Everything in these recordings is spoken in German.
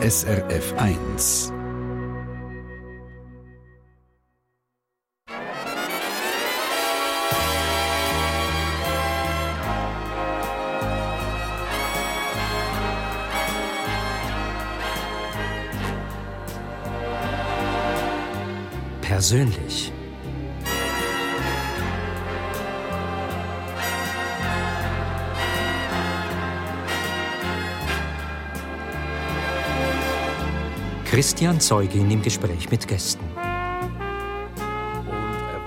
SRF 1. Persönlich. Christian Zeugin im Gespräch mit Gästen. Und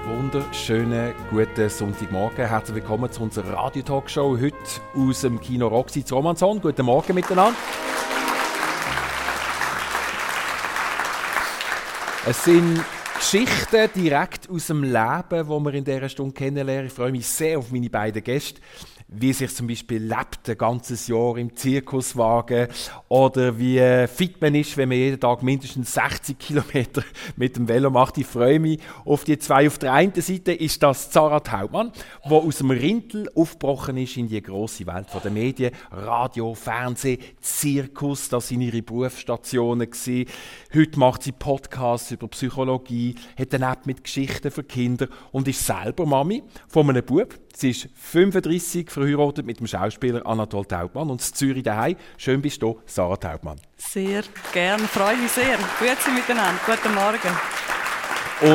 einen wunderschönen guten Sonntagmorgen. Herzlich willkommen zu unserer Radio-Talkshow heute aus dem Kino Roxy zu Romanshorn. Guten Morgen miteinander. Es sind Geschichten direkt aus dem Leben, die wir in dieser Stunde kennenlernen. Ich freue mich sehr auf meine beiden Gäste, wie sich zum Beispiel lebt, ein ganzes Jahr im Zirkuswagen, oder wie fit man ist, wenn man jeden Tag mindestens 60 Kilometer mit dem Velo macht. Ich freue mich auf die zwei. Auf der einen Seite ist das Sara Taubman, die aus dem Rindl aufgebrochen ist in die grosse Welt der Medien. Radio, Fernsehen, Zirkus, das waren ihre Berufsstationen. Heute macht sie Podcasts über Psychologie, hat eine App mit Geschichten für Kinder und ist selber Mami von einem Bub. Sie ist 35, verheiratet mit dem Schauspieler Anatole Taubman und in Zürich daheim. Schön bist du, Sara Taubman. Sehr gerne, freue mich sehr. Grüezi miteinander, guten Morgen.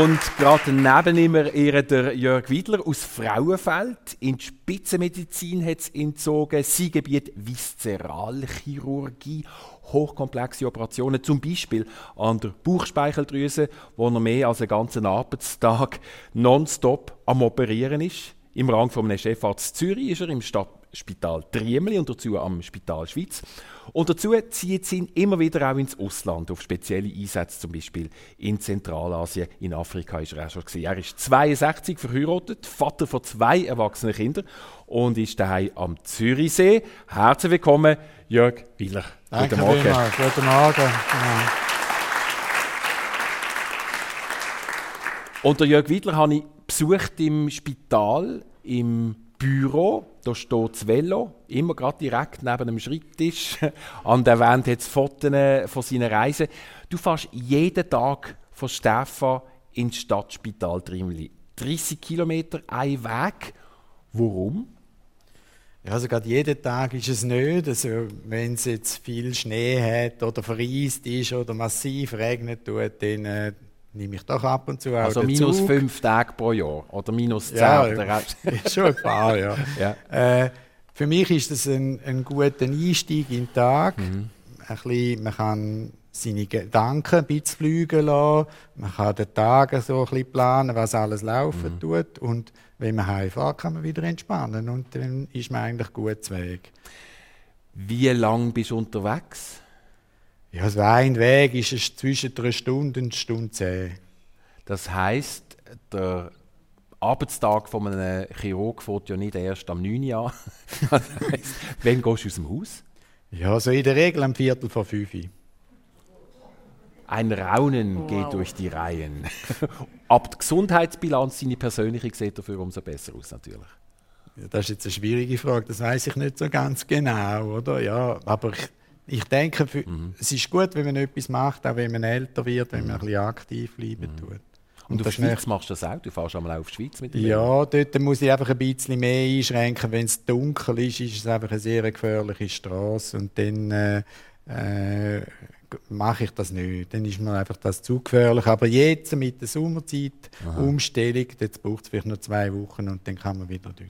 Und gerade nebenan ihr der Jörg Wydler aus Frauenfeld. In die Spitzenmedizin hat es ihn gezogen. Sein Gebiet Viszeralchirurgie, hochkomplexe Operationen, zum Beispiel an der Bauchspeicheldrüse, wo er mehr als einen ganzen Arbeitstag nonstop am Operieren ist. Im Rang eines Chefarzt Zürich ist er im Stadtspital Triemli und dazu am Spital Schwyz. Und dazu zieht sie ihn immer wieder auch ins Ausland auf spezielle Einsätze, zum Beispiel in Zentralasien, in Afrika ist er auch schon gewesen. Er ist 62, verheiratet, Vater von 2 erwachsenen Kindern und ist daheim am Zürichsee. Herzlich willkommen, Jörg Wydler. Guten Morgen. Guten Morgen. Und der Jörg Wydler habe ich besucht im Spital, im Büro. Da steht das Velo, immer gerade direkt neben dem Schreibtisch. An der Wand hat es Fotos von seinen Reisen. Du fährst jeden Tag von Stefan ins Stadtspital Triemli. 30 Kilometer, ein Weg. Warum? Ja, also gerade jeden Tag ist es nicht. Also, wenn es jetzt viel Schnee hat oder vereist ist oder massiv regnet tut, dann nehme ich doch ab und zu auch also minus 5 Tage pro Jahr oder minus 10. Ja, ist schon ein paar, ja. Ja. Für mich ist das ein guter Einstieg in den Tag. Mhm. Ein bisschen, man kann seine Gedanken ein bisschen fliegen lassen, man kann den Tag so ein bisschen planen, was alles laufen tut. Und wenn man heimfährt, kann man wieder entspannen und dann ist man eigentlich gut zu Weg. Wie lange bist du unterwegs? Ja, also ein Weg ist es zwischen 3 Stunden und 1 Stunde 10. Das heisst, der Arbeitstag von einem Chirurg fährt ja nicht erst am 9 Uhr an. Das heisst, wann gehst du aus dem Haus? Ja, also in der Regel am 4:45. Ein Raunen geht durch die Reihen. Ab der Gesundheitsbilanz, seine persönliche, sieht dafür umso besser aus natürlich. Ja, das ist jetzt eine schwierige Frage, das weiss ich nicht so ganz genau, oder? Ja, aber ich denke, es ist gut, wenn man etwas macht, auch wenn man älter wird, wenn man ein bisschen aktiv bleiben tut. Und auf der Schweiz machst du das auch? Du fährst einmal auf die Schweiz mit dem Leben? Ja, dort muss ich einfach ein bisschen mehr einschränken. Wenn es dunkel ist, ist es einfach eine sehr gefährliche Straße. Und dann mache ich das nicht. Dann ist mir einfach das zu gefährlich. Aber jetzt mit der Sommerzeit, Umstellung, jetzt braucht es vielleicht noch 2 Wochen und dann kann man wieder dort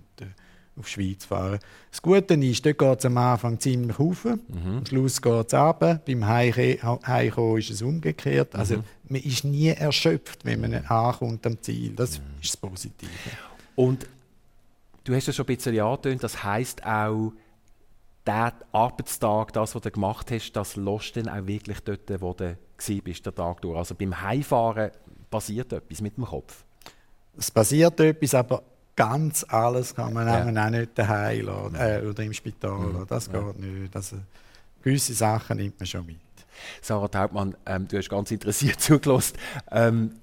auf die Schweiz fahren. Das Gute ist, dort geht es am Anfang ziemlich hoch, am Schluss geht es runter, beim Heimkommen ist es umgekehrt. Also man ist nie erschöpft, wenn man ankommt am Ziel. Das ist das Positive. Und du hast ja schon ein bisschen angetönt, das heisst auch, der Arbeitstag, das, was du gemacht hast, das lässt dann auch wirklich dort, wo du warst, den Tag durch. Also beim Heimfahren passiert etwas mit dem Kopf. Es passiert etwas, aber ganz alles kann man auch nicht daheim lassen, oder im Spital. Das geht nicht. Also, gewisse Sachen nimmt man schon mit. Sara Taubman, du hast ganz interessiert zugelassen.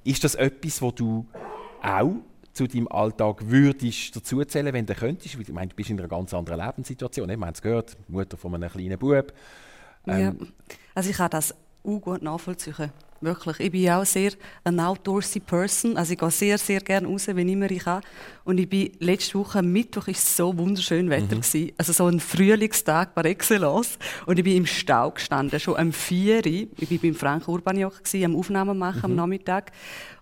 Ist das etwas, das du auch zu deinem Alltag würdest dazuzählen, wenn du könntest? Ich meine, du bist in einer ganz anderen Lebenssituation. Wir haben es gehört, Mutter von einem kleinen Bub. Ja. Also ich kann das auch gut nachvollziehen. Wirklich. Ich bin auch sehr ein outdoorsy Person. Also ich gehe sehr, sehr gerne raus, wenn immer ich kann. Und ich bin letzte Woche am Mittwoch, war so wunderschön Wetter gewesen. Also so ein Frühlingstag par excellence. Und ich bin im Stau gestanden, schon am 4. Ich war beim Frank Urbaniak, am Aufnahmen machen am Nachmittag.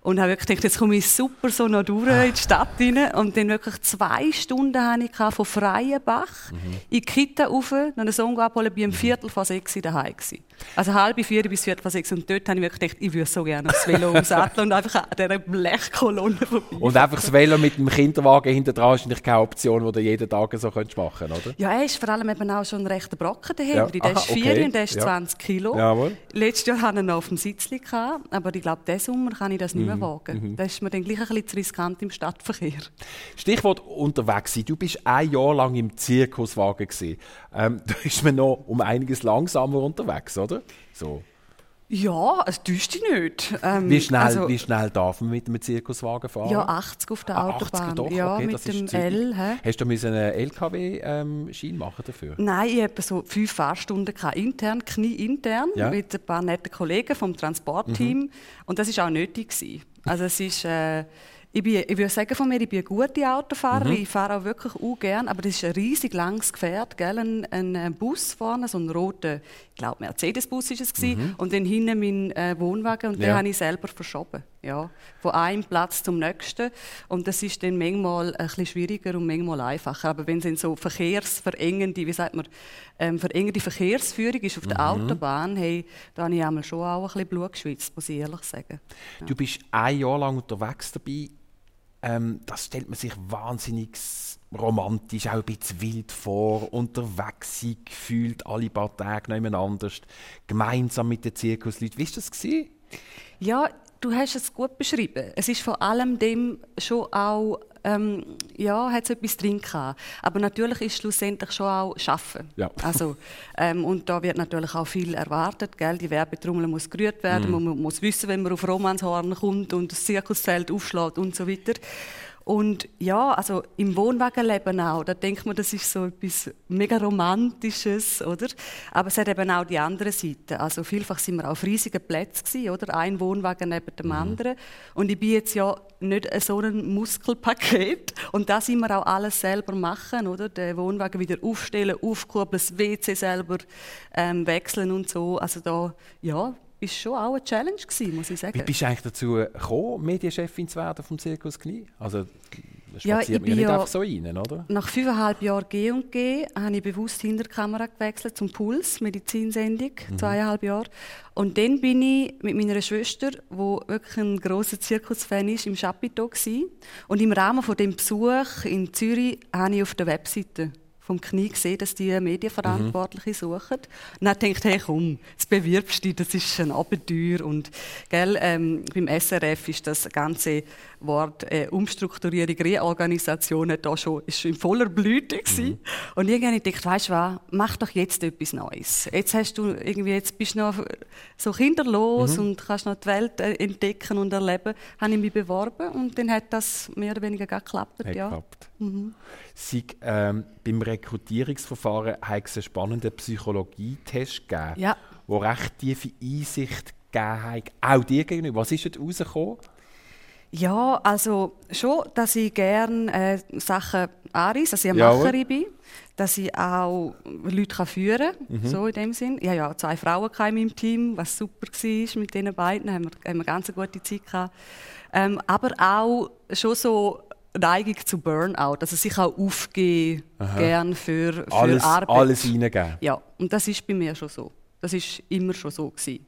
Und habe wirklich gedacht, jetzt komme ich super so noch durch in die Stadt rein. Und dann wirklich 2 Stunden hatte ich von Freienbach in die Kita rauf, noch einen Song abholen, bin um 5:45 daheim gewesen. Also 3:30 bis 5:45. Und dort habe ich wirklich gedacht, ich würde so gerne das Velo umsatteln und einfach an dieser Blechkolonne vorbei. Und einfach das Velo mit dem Kinderwagen hinter dran ist natürlich keine Option, die du jeden Tag so machen könntest, oder? Ja, er ist vor allem eben auch schon ein rechter Brocken dahinter. Ja. Der ist 4 und der ist 20 Kilo. Jawohl. Letztes Jahr hatte ich ihn noch auf dem Sitzli gehabt, aber ich glaube, diesen Sommer kann ich das nicht mehr wagen. Da ist mir dann gleich ein bisschen zu riskant im Stadtverkehr. Stichwort unterwegs sein. Du bist 1 Jahr lang im Zirkuswagen gewesen. Da ist man noch um einiges langsamer unterwegs, oder? So. Ja, es täuscht dich nicht. Wie schnell darf man mit einem Zirkuswagen fahren? Ja, 80 auf der Autobahn. 80, doch, okay, ja, mit dem L. Hast du einen LKW-Schein machen dafür? Nein, ich hatte so 5 Fahrstunden intern, knieintern, mit ein paar netten Kollegen vom Transportteam. Und das war auch nötig gewesen. Also es ist... Ich würde sagen von mir, ich bin eine gute Autofahrerin, ich fahre auch wirklich gerne, aber das ist ein riesig langes Gefährt, gell? Ein Bus vorne, so ein roter, ich glaube Mercedes-Bus war es, und dann hinten mein Wohnwagen, und den habe ich selber verschoben. Ja, von einem Platz zum nächsten, und das ist dann manchmal ein bisschen schwieriger und manchmal einfacher. Aber wenn es so verkehrsverengende, wie sagt man, verengende Verkehrsführung ist auf der Autobahn, hey, da habe ich einmal schon auch ein bisschen Blut geschwitzt, muss ich ehrlich sagen. Ja. Du bist 1 Jahr lang unterwegs dabei. Das stellt man sich wahnsinnig romantisch, auch ein bisschen wild vor, unterwegs sein, gefühlt alle paar Tage nebeneinander, gemeinsam mit den Zirkusleuten. Wie war das gewesen? Ja, du hast es gut beschrieben. Es ist vor allem dem schon auch, hat es etwas drin gehabt. Aber natürlich ist schlussendlich schon auch Arbeiten. Ja. Also, und da wird natürlich auch viel erwartet, gell? Die Werbetrommel muss gerührt werden, man muss wissen, wenn man auf Romanshorn kommt und das Zirkuszelt aufschlägt und so weiter. Und ja, also im Wohnwagenleben auch, da denkt man, das ist so etwas mega Romantisches, oder? Aber es hat eben auch die andere Seite. Also vielfach sind wir auf riesigen Plätzen gewesen, oder? Ein Wohnwagen neben dem anderen. Und ich bin jetzt ja nicht so ein Muskelpaket. Und das sind wir auch alles selber machen, oder? Den Wohnwagen wieder aufstellen, aufkurbeln, das WC selber wechseln und so. Also da, ja. Das war schon auch eine Challenge gewesen, muss ich sagen. Wie bist du eigentlich dazu gekommen, Medienchefin zu werden vom Zirkus Knie? Also, das spaziert mir nicht einfach so rein, oder? Nach 5,5 Jahren G&G habe ich bewusst hinter die Kamera gewechselt zum Puls, Medizinsendung, 2,5 Jahre. Und dann bin ich mit meiner Schwester, die wirklich ein grosser Zirkusfan ist, im Chapiteau gewesen. Und im Rahmen von dem Besuch in Zürich habe ich auf der Webseite vom Knie gesehen, dass die Medienverantwortliche suchen. Und dann dachte ich, hey komm, jetzt bewirbst du dich, das ist ein Abenteuer. Und gell, beim SRF ist das ganze Wort Umstrukturierung, Reorganisation da schon in voller Blüte gewesen. Und irgendwann dachte ich, weißt du was, mach doch jetzt etwas Neues. Jetzt bist du noch so kinderlos und kannst noch die Welt entdecken und erleben. Habe ich mich beworben und dann hat das mehr oder weniger geklappt. Ja. Geklappt. Beim Rekrutierungsverfahren hat es einen spannenden Psychologietest gegeben, wo recht tiefe Einsicht gegeben hat, auch dir gegenüber. Was ist dort rausgekommen? Ja, also schon, dass ich gerne Sachen anreisse, dass ich eine Macherin bin, dass ich auch Leute führen kann, so in dem Sinn. Ich hatte ja 2 Frauen in meinem Team, was super war mit diesen beiden, haben wir eine ganz gute Zeit gehabt. Aber auch schon so Neigung zu Burnout, also sich auch aufgeben, gern für Arbeit. Alles hineingeben. Ja, und das ist bei mir schon so. Das ist immer schon so gewesen.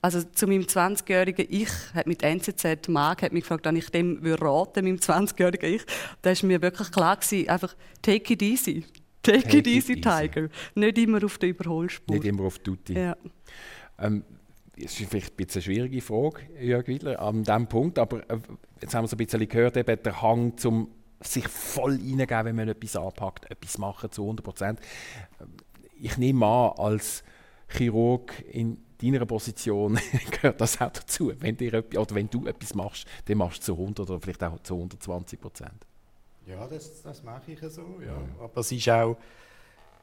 Also zu meinem 20-jährigen Ich, hat mit NZZ Marc hat mich gefragt, ob ich dem raten würde, meinem 20-jährigen Ich. Da war mir wirklich klar gewesen, einfach take it easy. Take it easy, Tiger. Nicht immer auf der Überholspur. Nicht immer auf Tutti. Ja. Das ist vielleicht ein bisschen eine schwierige Frage, Jörg Wydler, an diesem Punkt. Aber jetzt haben wir so ein bisschen gehört, eben der Hang, zum sich voll reingeben, wenn man etwas anpackt, etwas machen zu 100%. Ich nehme an, als Chirurg in deiner Position gehört das auch dazu. Wenn du etwas machst, dann machst du zu 100 oder vielleicht auch zu 120%. Ja, das mache ich so. Ja. Aber es ist auch...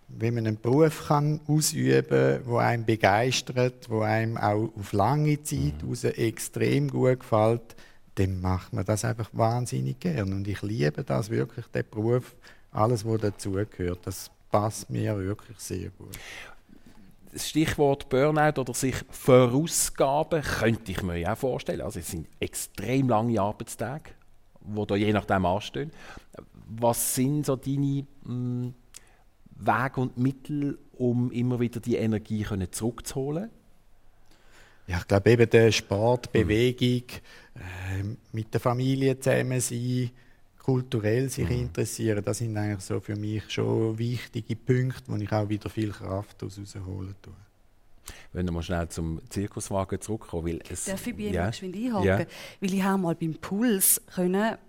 wenn man einen Beruf kann ausüben kann, der einem begeistert, der einem auch auf lange Zeit raus extrem gut gefällt, dann macht man das einfach wahnsinnig gern. Und ich liebe das wirklich, den Beruf, alles, was dazugehört. Das passt mir wirklich sehr gut. Das Stichwort Burnout oder sich vorausgaben könnte ich mir ja auch vorstellen. Also es sind extrem lange Arbeitstage, die da je nachdem anstehen. Was sind so deine Wege und Mittel, um immer wieder die Energie zurückzuholen? Ja, ich glaube eben der Sport, Bewegung, mit der Familie zusammen sein, kulturell sich interessieren, das sind eigentlich so für mich schon wichtige Punkte, wo ich auch wieder viel Kraft herausholen tue. Wenn wir mal schnell zum Zirkuswagen zurückkommen, weil es... Darf ich bei Ihnen geschwind einhaken? Ja. Weil ich habe mal beim Puls eine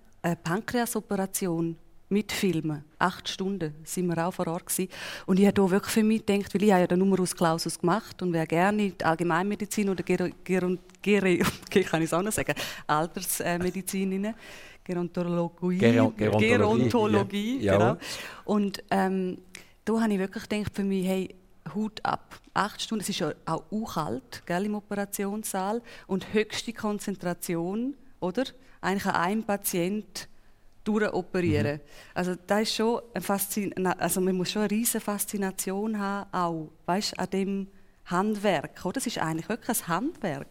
Pankreasoperation mit Filmen. 8 Stunden waren wir auch vor Ort. Und ich habe da wirklich für mich gedacht, weil ich habe ja den Numerus Clausus gemacht und wäre gerne in die Allgemeinmedizin oder Altersmedizin, Gerontologie. Genau. Und da habe ich wirklich gedacht für mich, hey, Haut ab. 8 Stunden, es ist ja auch kalt, gell, im Operationssaal und höchste Konzentration, oder? Eigentlich an einem Patient durchoperieren. Also das ist schon eine also man muss schon eine riesige Faszination haben, auch, weißt, an dem Handwerk, oder? Es ist eigentlich wirklich ein Handwerk.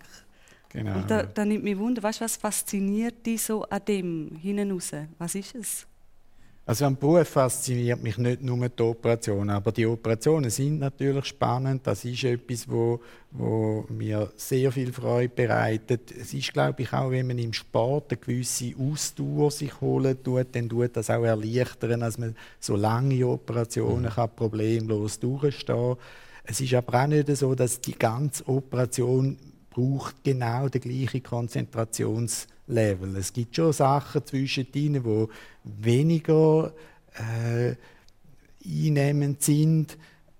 Genau. Und da nimmt mich Wunder, weißt, was fasziniert dich so an dem hinaus? Was ist es? Also am Beruf fasziniert mich nicht nur die Operationen, aber die Operationen sind natürlich spannend. Das ist etwas, wo mir sehr viel Freude bereitet. Es ist, glaube ich, auch, wenn man im Sport eine gewisse Ausdauer sich holen tut, dann tut das auch erleichtern, dass man so lange Operationen kann problemlos durchstehen. Es ist aber auch nicht so, dass die ganze Operation braucht genau den gleichen Konzentrationslevel. Es gibt schon Sachen zwischendrin, die weniger einnehmend sind.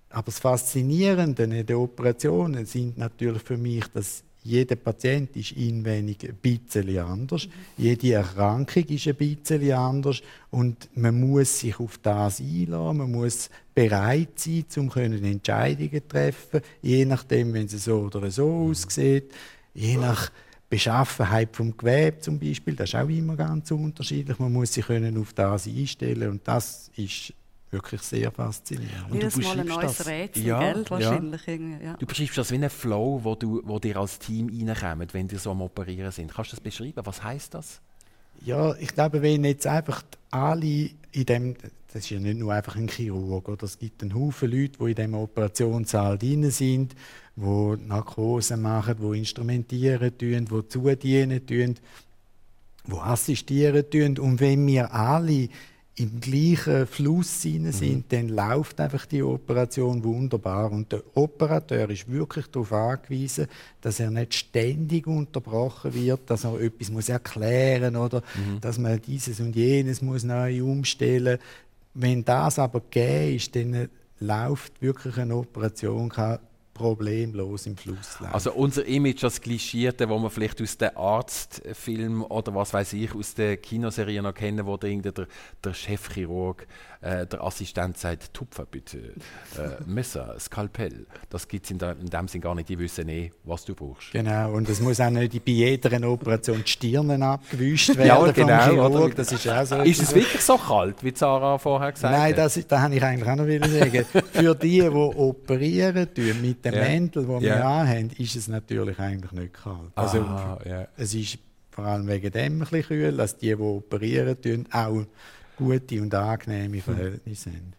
Aber das Faszinierende an den Operationen sind natürlich für mich, dass jeder Patient ist inwendig ein bisschen anders ist. Jede Erkrankung ist ein bisschen anders. Und man muss sich auf das einlassen, man muss bereit sein, um Entscheidungen zu treffen. Je nachdem, wenn es so oder so aussieht. Je nach Beschaffenheit des Gewebes zum Beispiel. Das ist auch immer ganz unterschiedlich. Man muss sich auf das einstellen und das ist wirklich sehr faszinierend. Und jedes Mal ein neues Rätsel, gell? Wahrscheinlich. Ja. Du beschreibst das wie einen Flow, wo dir als Team reinkommt, wenn wir so am Operieren sind. Kannst du das beschreiben? Was heisst das? Ja, ich glaube, wenn jetzt einfach alle in dem... Das ist ja nicht nur einfach ein Chirurg. Oder? Es gibt einen Haufen Leute, die in diesem Operationssaal drin sind, die Narkosen machen, die instrumentieren, die zudienen, die assistieren. Und wenn wir alle im gleichen Fluss sind, dann läuft einfach die Operation wunderbar. Und der Operateur ist wirklich darauf angewiesen, dass er nicht ständig unterbrochen wird, dass er etwas erklären muss oder dass man dieses und jenes muss neu umstellen muss. Wenn das aber gegeben ist, dann läuft wirklich eine Operation problemlos im Fluss. Also unser Image als Klischierte, das man vielleicht aus den Arztfilmen oder was weiß ich, aus den Kinoserien noch kennen, wo der Chefchirurg, der Assistent sagt, «Tupfen bitte, Messer, Skalpell». Das gibt es in dem Sinn gar nicht, die wissen eh, was du brauchst. Genau, und es muss auch nicht bei jeder Operation die Stirnen abgewischt werden vom Chirurg. Das ist auch so. Ist es wirklich so kalt, wie Sarah vorher gesagt hat? Nein, das wollte ich eigentlich auch noch sagen. Für die operieren mit der Mäntel, den wir anhaben, ist es natürlich eigentlich nicht kalt. Also, es ist vor allem wegen dem ein bisschen kühl, dass die operieren, auch gute und angenehme Verhältnisse haben.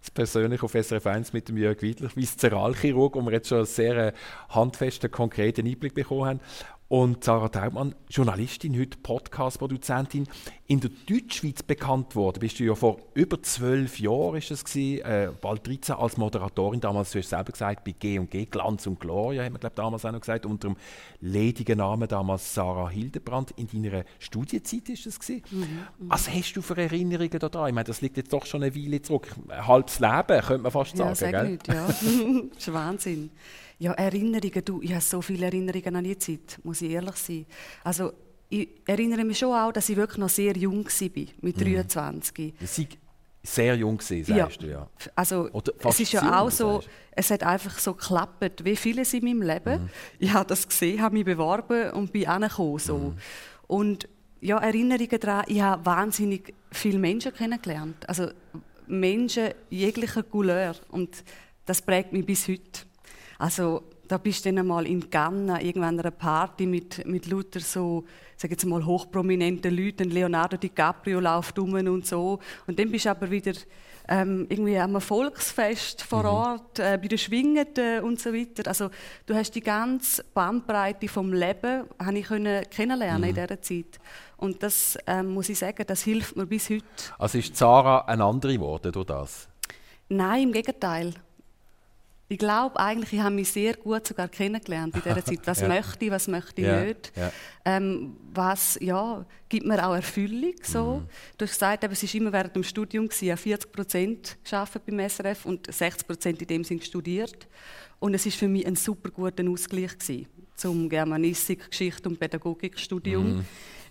Das Persönliche auf SRF 1 mit dem Jörg Wydler, Viszeralchirurg, wo wir jetzt schon einen sehr handfesten, konkreten Einblick bekommen haben. Und Sara Taubman, Journalistin, heute Podcast-Produzentin, in der Deutschschweiz bekannt worden. Bist du ja vor über 12 Jahren, ist es gewesen, bald 13, als Moderatorin, damals, du hast selber gesagt, bei G&G, Glanz und Gloria, hat man glaub, damals auch noch gesagt, unter dem ledigen Namen damals Sarah Hildebrand. In deiner Studienzeit war das gewesen. Was hast du für Erinnerungen daran? Ich meine, das liegt jetzt doch schon eine Weile zurück. Ein halbes Leben, könnte man fast sagen. Gell? Nicht, ja, sehr gut. Das ist Wahnsinn. Ja, Erinnerungen, du, ich habe so viele Erinnerungen an die Zeit, muss ich ehrlich sein. Also, ich erinnere mich schon auch, dass ich wirklich noch sehr jung war, mit 23. sehr jung gewesen, sagst du, ja. Also, es ist ja auch so, es hat einfach so geklappt, wie vieles in meinem Leben. Mhm. Ich habe das gesehen, habe mich beworben und bin angekommen, so. Mhm. Und ja, Erinnerungen daran, ich habe wahnsinnig viele Menschen kennengelernt. Also Menschen jeglicher Couleur. Und das prägt mich bis heute. Also, da bist du dann einmal in Ghana, irgendwann an einer Party mit lauter so, sag jetzt mal, hochprominenten Leuten. Leonardo DiCaprio läuft rum und so. Und dann bist du aber wieder irgendwie am Volksfest vor Ort, bei den Schwingenden und so weiter. Also, du hast die ganze Bandbreite vom Leben habe ich kennenlernen in dieser Zeit. Und das, muss ich sagen, das hilft mir bis heute. Also ist Sara eine andere geworden durch das? Nein, im Gegenteil. Ich glaube eigentlich, ich habe mich sehr gut sogar kennengelernt in dieser Zeit. Was möchte ich, was möchte ich nicht. Ja. Was gibt mir auch Erfüllung. So. Mhm. Du hast gesagt, es war immer während dem Studium, 40% gearbeitet beim SRF und 60% in dem Sinn studiert. Und es war für mich ein super guter Ausgleich gewesen zum Germanistik, Geschichte und Pädagogikstudium. Mhm.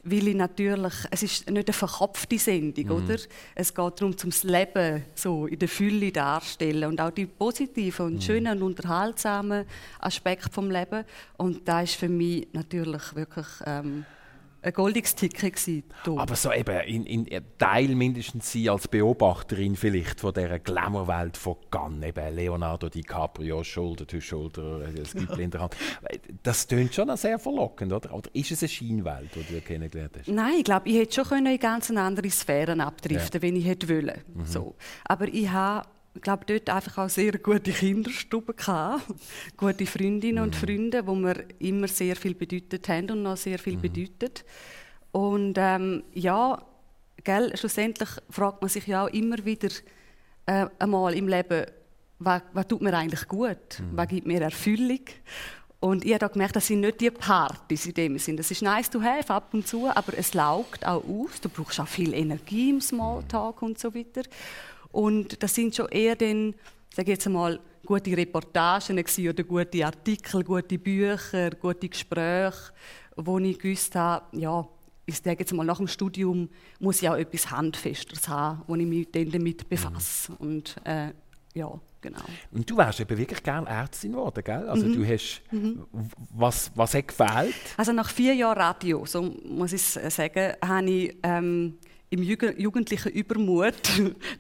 Weil ich natürlich, es ist nicht eine verkopfte Sendung, oder? Es geht darum, das Leben so in der Fülle darzustellen und auch die positiven und schönen und unterhaltsamen Aspekte des Lebens. Und das war für mich natürlich wirklich ein goldiges Ticket gewesen. Aber so eben, in Teil mindestens Sie als Beobachterin vielleicht von dieser Glamour-Welt von Cannes, eben Leonardo DiCaprio, Schulter zu Schulter, es gibt in der Hand. Das tönt schon sehr verlockend, oder? Oder ist es eine Scheinwelt, die du kennengelernt hast? Nein, ich glaube, ich hätte schon in ganz andere Sphären abdriften können, wenn ich hätte wollen. Mhm. So. Aber ich habe, glaube dort einfach auch sehr gute Kinderstube gehabt, gute Freundinnen und Freunde, die mir immer sehr viel bedeutet haben und noch sehr viel bedeutet. Und schlussendlich fragt man sich ja auch immer wieder einmal im Leben, was tut mir eigentlich gut, was gibt mir Erfüllung. Und ich habe gemerkt, das sind nicht die Partys in dem Sinn. Das ist nice to have ab und zu, aber es laugt auch aus. Du brauchst auch viel Energie im Smalltalk und so weiter. Und das sind schon eher dann, sage jetzt einmal, gute Reportagen oder gute Artikel, gute Bücher, gute Gespräche, wo ich gewusst habe, ja, ich sage jetzt mal, nach dem Studium muss ich auch etwas Handfesteres haben, wo ich mich dann damit befasse. Und, genau. Und du wärst eben wirklich gerne Ärztin geworden, gell? Also du hast, was hat gefehlt? Also nach 4 Jahren Radio, so muss ich sagen, habe ich im jugendlichen Übermut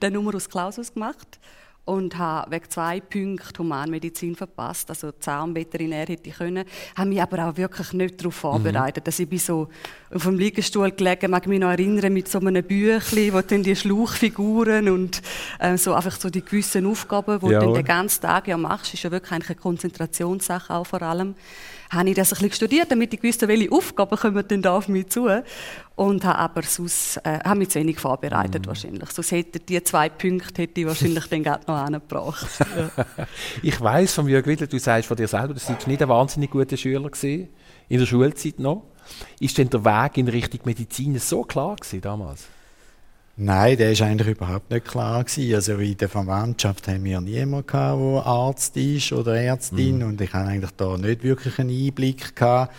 den Numerus Clausus gemacht und habe wegen 2 Punkten Humanmedizin verpasst. Also Zahnveterinär hätte ich können. Habe mich aber auch wirklich nicht darauf vorbereitet. Dass ich so auf dem Liegestuhl gelegen, mag mich noch erinnern, mit so einem Büchlein, wo dann die Schlauchfiguren und so einfach so die gewissen Aufgaben, die du den ganzen Tag machst, ist ja wirklich eigentlich eine Konzentrationssache auch vor allem. Habe ich das ein bisschen studiert, damit ich wusste, welche Aufgaben kommen denn da auf mich zu. Und habe aber sonst, habe mich zu wenig vorbereitet wahrscheinlich. Sonst hätte die 2 Punkte hätte ich wahrscheinlich dann gerade noch angebracht. Ja. Ich weiss von Jörg Wydler, du sagst von dir selber, du warst nicht ein wahnsinnig guter Schüler gewesen, in der Schulzeit noch. Ist denn der Weg in Richtung Medizin so klar gewesen damals? Nein, der war eigentlich überhaupt nicht klar gewesen. Also in der Verwandtschaft haben wir niemanden gehabt, der Arzt ist oder Ärztin. Und ich hatte eigentlich da nicht wirklich einen Einblick gehabt.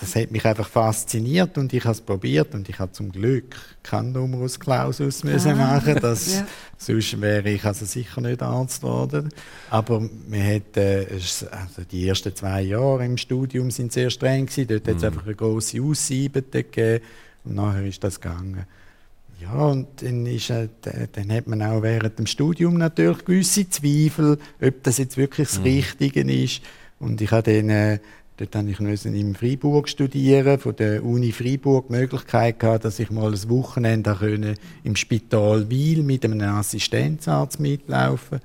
Das hat mich einfach fasziniert und ich habe es probiert. Und ich habe zum Glück keinen Numerus Clausus machen. Sonst wäre ich also sicher nicht Arzt geworden. Aber wir also die ersten 2 Jahre im Studium sind sehr streng gewesen. Dort hat es einfach eine grosse Aussiebete gegeben. Und nachher ist das gegangen. Ja, und dann hat man auch während dem Studium natürlich gewisse Zweifel, ob das jetzt wirklich das Richtige ist. Und ich habe dort musste ich in Freiburg studieren, von der Uni Freiburg die Möglichkeit gehabt, dass ich mal ein Wochenende können, im Spital Wil mit einem Assistenzarzt mitlaufen.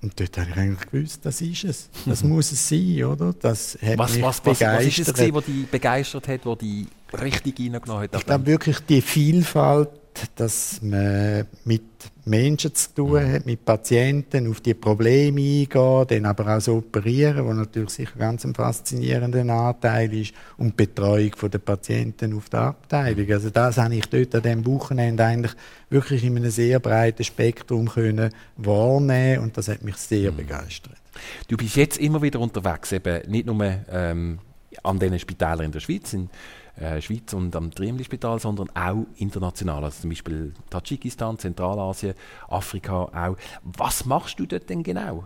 Und dort habe ich eigentlich gewusst, das ist es. Das muss es sein, oder? Das hat mich begeistert. Was ist es gewesen, was dich begeistert hat, was dich richtig reingenommen hat? Ich glaube wirklich die Vielfalt, dass man mit Menschen zu tun hat, mit Patienten, auf die Probleme eingehen, dann aber auch so operieren, was natürlich sicher ganz ein faszinierender Anteil ist, und die Betreuung der Patienten auf der Abteilung. Also das habe ich dort an diesem Wochenende eigentlich wirklich in einem sehr breiten Spektrum können wahrnehmen und das hat mich sehr begeistert. Du bist jetzt immer wieder unterwegs, eben nicht nur an diesen Spitälern in der Schweiz, in Schweiz und am Triemli-Spital, sondern auch international, also zum Beispiel Tadschikistan, Zentralasien, Afrika auch. Was machst du dort denn genau?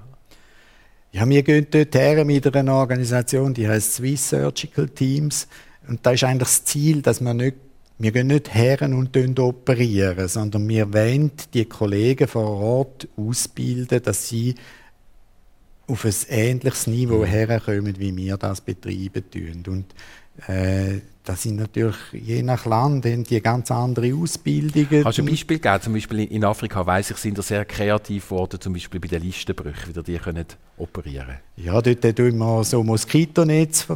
Ja, wir gehen dort her mit einer Organisation, die heißt Swiss Surgical Teams. Und da ist eigentlich das Ziel, dass wir gehen nicht her und operieren, sondern wir wollen die Kollegen vor Ort ausbilden, dass sie auf ein ähnliches Niveau herkommen, wie wir das betreiben tun. Und das sind natürlich je nach Land die ganz andere Ausbildungen. Kannst du ein Beispiel geben? Zum Beispiel in Afrika, weiss ich, sind da sehr kreativ worden, zum Beispiel bei den Listenbrüchen, wie die können operieren. Ja, dort verwenden wir so Moskitonetz.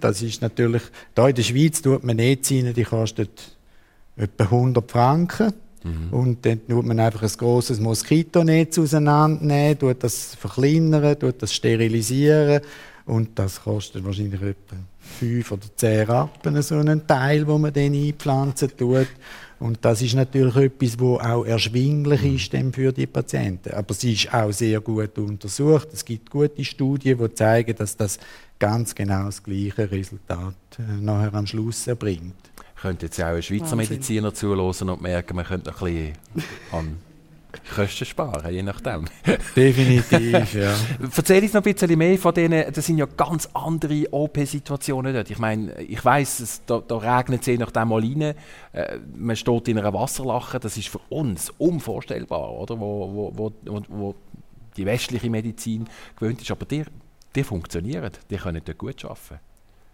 Das ist natürlich, hier in der Schweiz tut man Netze rein, die kostet etwa 100 Franken. Mhm. Und dann nimmt man einfach ein grosses Moskitonetz auseinandernehmen, tut das verkleinern, tut das sterilisieren. Und das kostet wahrscheinlich etwa 5 oder 10 Rappen, so einen Teil, den man dann einpflanzen tut. Und das ist natürlich etwas, das auch erschwinglich ist dann für die Patienten. Aber sie ist auch sehr gut untersucht. Es gibt gute Studien, die zeigen, dass das ganz genau das gleiche Resultat nachher am Schluss erbringt. Könnte jetzt auch ein Schweizer Mediziner zuhören und merken, man könnte noch ein bisschen an Kosten sparen, je nachdem. Definitiv, ja. Erzähl uns noch ein bisschen mehr von denen. Das sind ja ganz andere OP-Situationen dort. Ich meine, ich weiss, da regnet es je nachdem mal rein. Man steht in einer Wasserlache. Das ist für uns unvorstellbar, oder? Wo die westliche Medizin gewöhnt ist. Aber die funktionieren, die können dort gut arbeiten.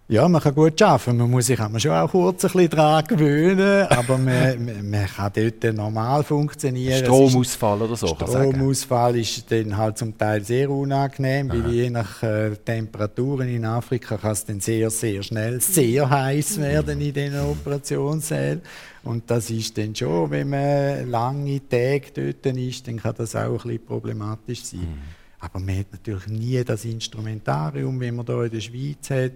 Ja, man kann gut arbeiten. Man muss sich schon auch kurz ein bisschen daran gewöhnen, aber man kann dort normal funktionieren. Stromausfall oder so. Stromausfall ist dann halt zum Teil sehr unangenehm, weil je nach Temperaturen in Afrika kann es dann sehr, sehr schnell sehr heiß werden in diesen Operationssälen. Und das ist dann schon, wenn man lange Tage dort ist, dann kann das auch ein bisschen problematisch sein. Aber man hat natürlich nie das Instrumentarium, wie man hier in der Schweiz hat.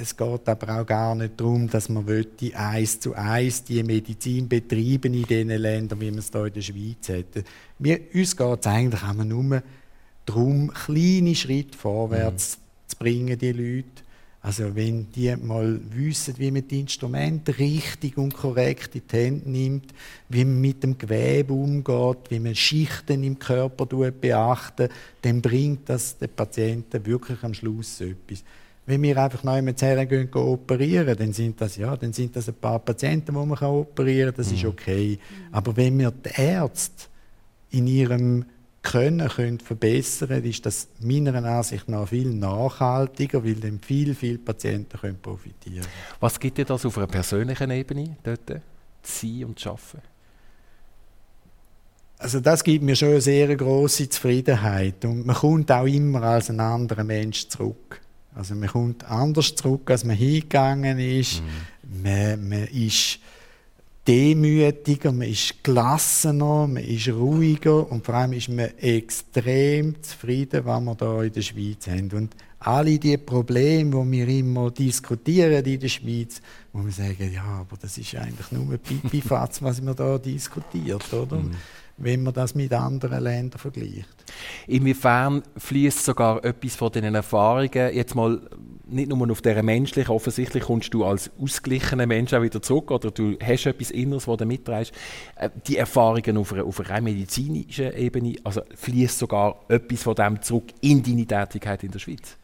Es geht aber auch gar nicht darum, dass man die 1:1 die Medizin betreiben in diesen Ländern, wie man es hier in der Schweiz hat. Uns geht es eigentlich auch nur darum, kleine Schritte vorwärts zu bringen, die Leute. Also wenn die mal wissen, wie man die Instrumente richtig und korrekt in die Hände nimmt, wie man mit dem Gewebe umgeht, wie man Schichten im Körper beachtet, dann bringt das den Patienten wirklich am Schluss etwas. Wenn wir einfach neu mit hergehen operieren, dann sind das ein paar Patienten, die man operieren kann, das ist okay. Aber wenn wir die Ärzte in ihrem Können verbessern, ist das meiner Ansicht nach viel nachhaltiger, weil dann viele Patienten können profitieren können. Was gibt dir das auf einer persönlichen Ebene, dort zu sein und zu arbeiten? Also das gibt mir schon eine sehr grosse Zufriedenheit und man kommt auch immer als ein anderer Mensch zurück. Also man kommt anders zurück, als man hingegangen ist. Man ist demütiger, man ist gelassener, man ist ruhiger und vor allem ist man extrem zufrieden, was wir hier in der Schweiz haben. Und alle die Probleme, die wir immer diskutieren in der Schweiz, wo wir sagen, ja, aber das ist eigentlich nur ein Pipifatz, was man hier diskutiert, oder? Wenn man das mit anderen Ländern vergleicht. Inwiefern fließt sogar etwas von diesen Erfahrungen, jetzt mal nicht nur auf dieser menschlichen, offensichtlich kommst du als ausgeglichener Mensch auch wieder zurück oder du hast etwas Inneres, das du mitträgst, die Erfahrungen auf einer medizinischen Ebene, also fließt sogar etwas von dem zurück in deine Tätigkeit in der Schweiz?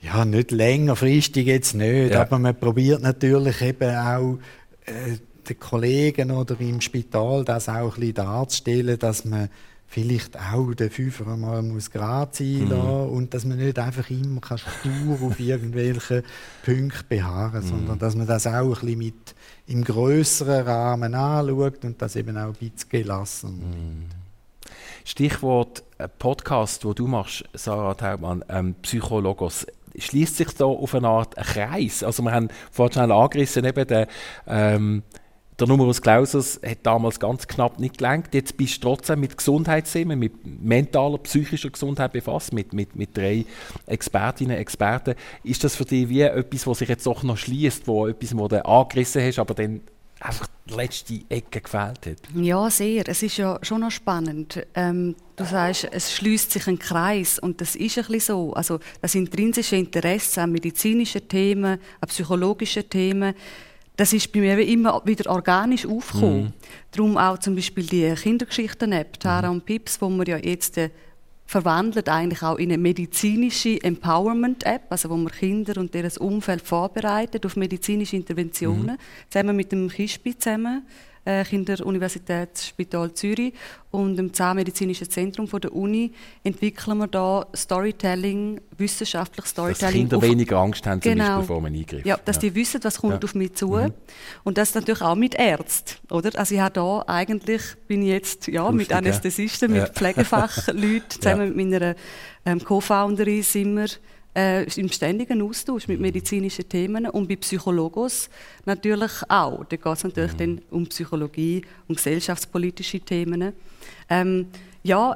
Ja, nicht längerfristig jetzt nicht, ja. Aber man probiert natürlich eben auch den Kollegen oder im Spital das auch ein bisschen darzustellen, dass man vielleicht auch den Fünfer mal gerade sein lassen und dass man nicht einfach immer stur auf irgendwelche Punkte beharren, sondern dass man das auch ein bisschen mit im grösseren Rahmen anschaut und das eben auch ein bisschen gelassen wird. Stichwort Podcast, wo du machst, Sara Taubman, Psychologos. Schließt sich da auf eine Art ein Kreis? Also wir haben vorhin schon angerissen, eben der Numerus Clausus hat damals ganz knapp nicht gelenkt. Jetzt bist du trotzdem mit Gesundheitsthemen, mit mentaler, psychischer Gesundheit befasst, mit 3 Expertinnen und Experten. Ist das für dich wie etwas, was sich jetzt doch noch schließt, wo etwas, wo du angerissen hast, aber dann einfach die letzte Ecke gefehlt hat. Ja, sehr. Es ist ja schon noch spannend. Du sagst, es schließt sich ein Kreis und das ist ein bisschen so. Also das intrinsische Interesse an medizinischen Themen, an psychologischen Themen, das ist bei mir immer wieder organisch aufgekommen. Mhm. Darum auch zum Beispiel die Kindergeschichten-App, Tara und Pips, wo man ja jetzt verwandelt eigentlich auch in eine medizinische Empowerment-App, also wo man Kinder und deren Umfeld vorbereitet auf medizinische Interventionen, zusammen mit dem KISPI, Kinder Universitätsspital Zürich und dem Zahnmedizinischen Zentrum von der Uni, entwickeln wir da Storytelling, wissenschaftliches Storytelling. Dass Kinder weniger Angst haben, zum Beispiel vor einem Eingriff. Ja, dass die wissen, was kommt auf mich zu. Mhm. Und das natürlich auch mit Ärzten, oder? Also ich habe da eigentlich, bin ich jetzt mit Anästhesisten, mit Pflegefachleuten, zusammen mit meiner Co-Founderin sind wir im ständigen Austausch mit medizinischen Themen und bei Psychologos natürlich auch. Da geht es natürlich dann um Psychologie, um gesellschaftspolitische Themen.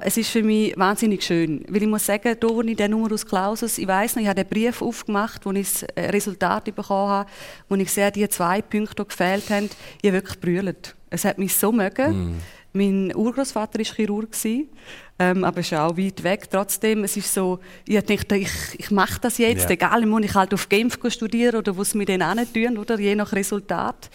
Es ist für mich wahnsinnig schön, weil ich muss sagen, da wo ich den Numerus Clausus, ich weiss noch, ich habe den Brief aufgemacht, wo ich das Resultat bekommen habe, wo ich sehe, die 2 Punkte, die gefehlt haben, ich habe wirklich gebrüllt. Es hat mich so mögen. Mein Urgroßvater war Chirurg, aber es ist auch weit weg. Trotzdem, es ist so, ich dachte, ich mache das jetzt, egal, muss ich halt auf Genf studieren oder was mir dann antun, oder je nach Resultat.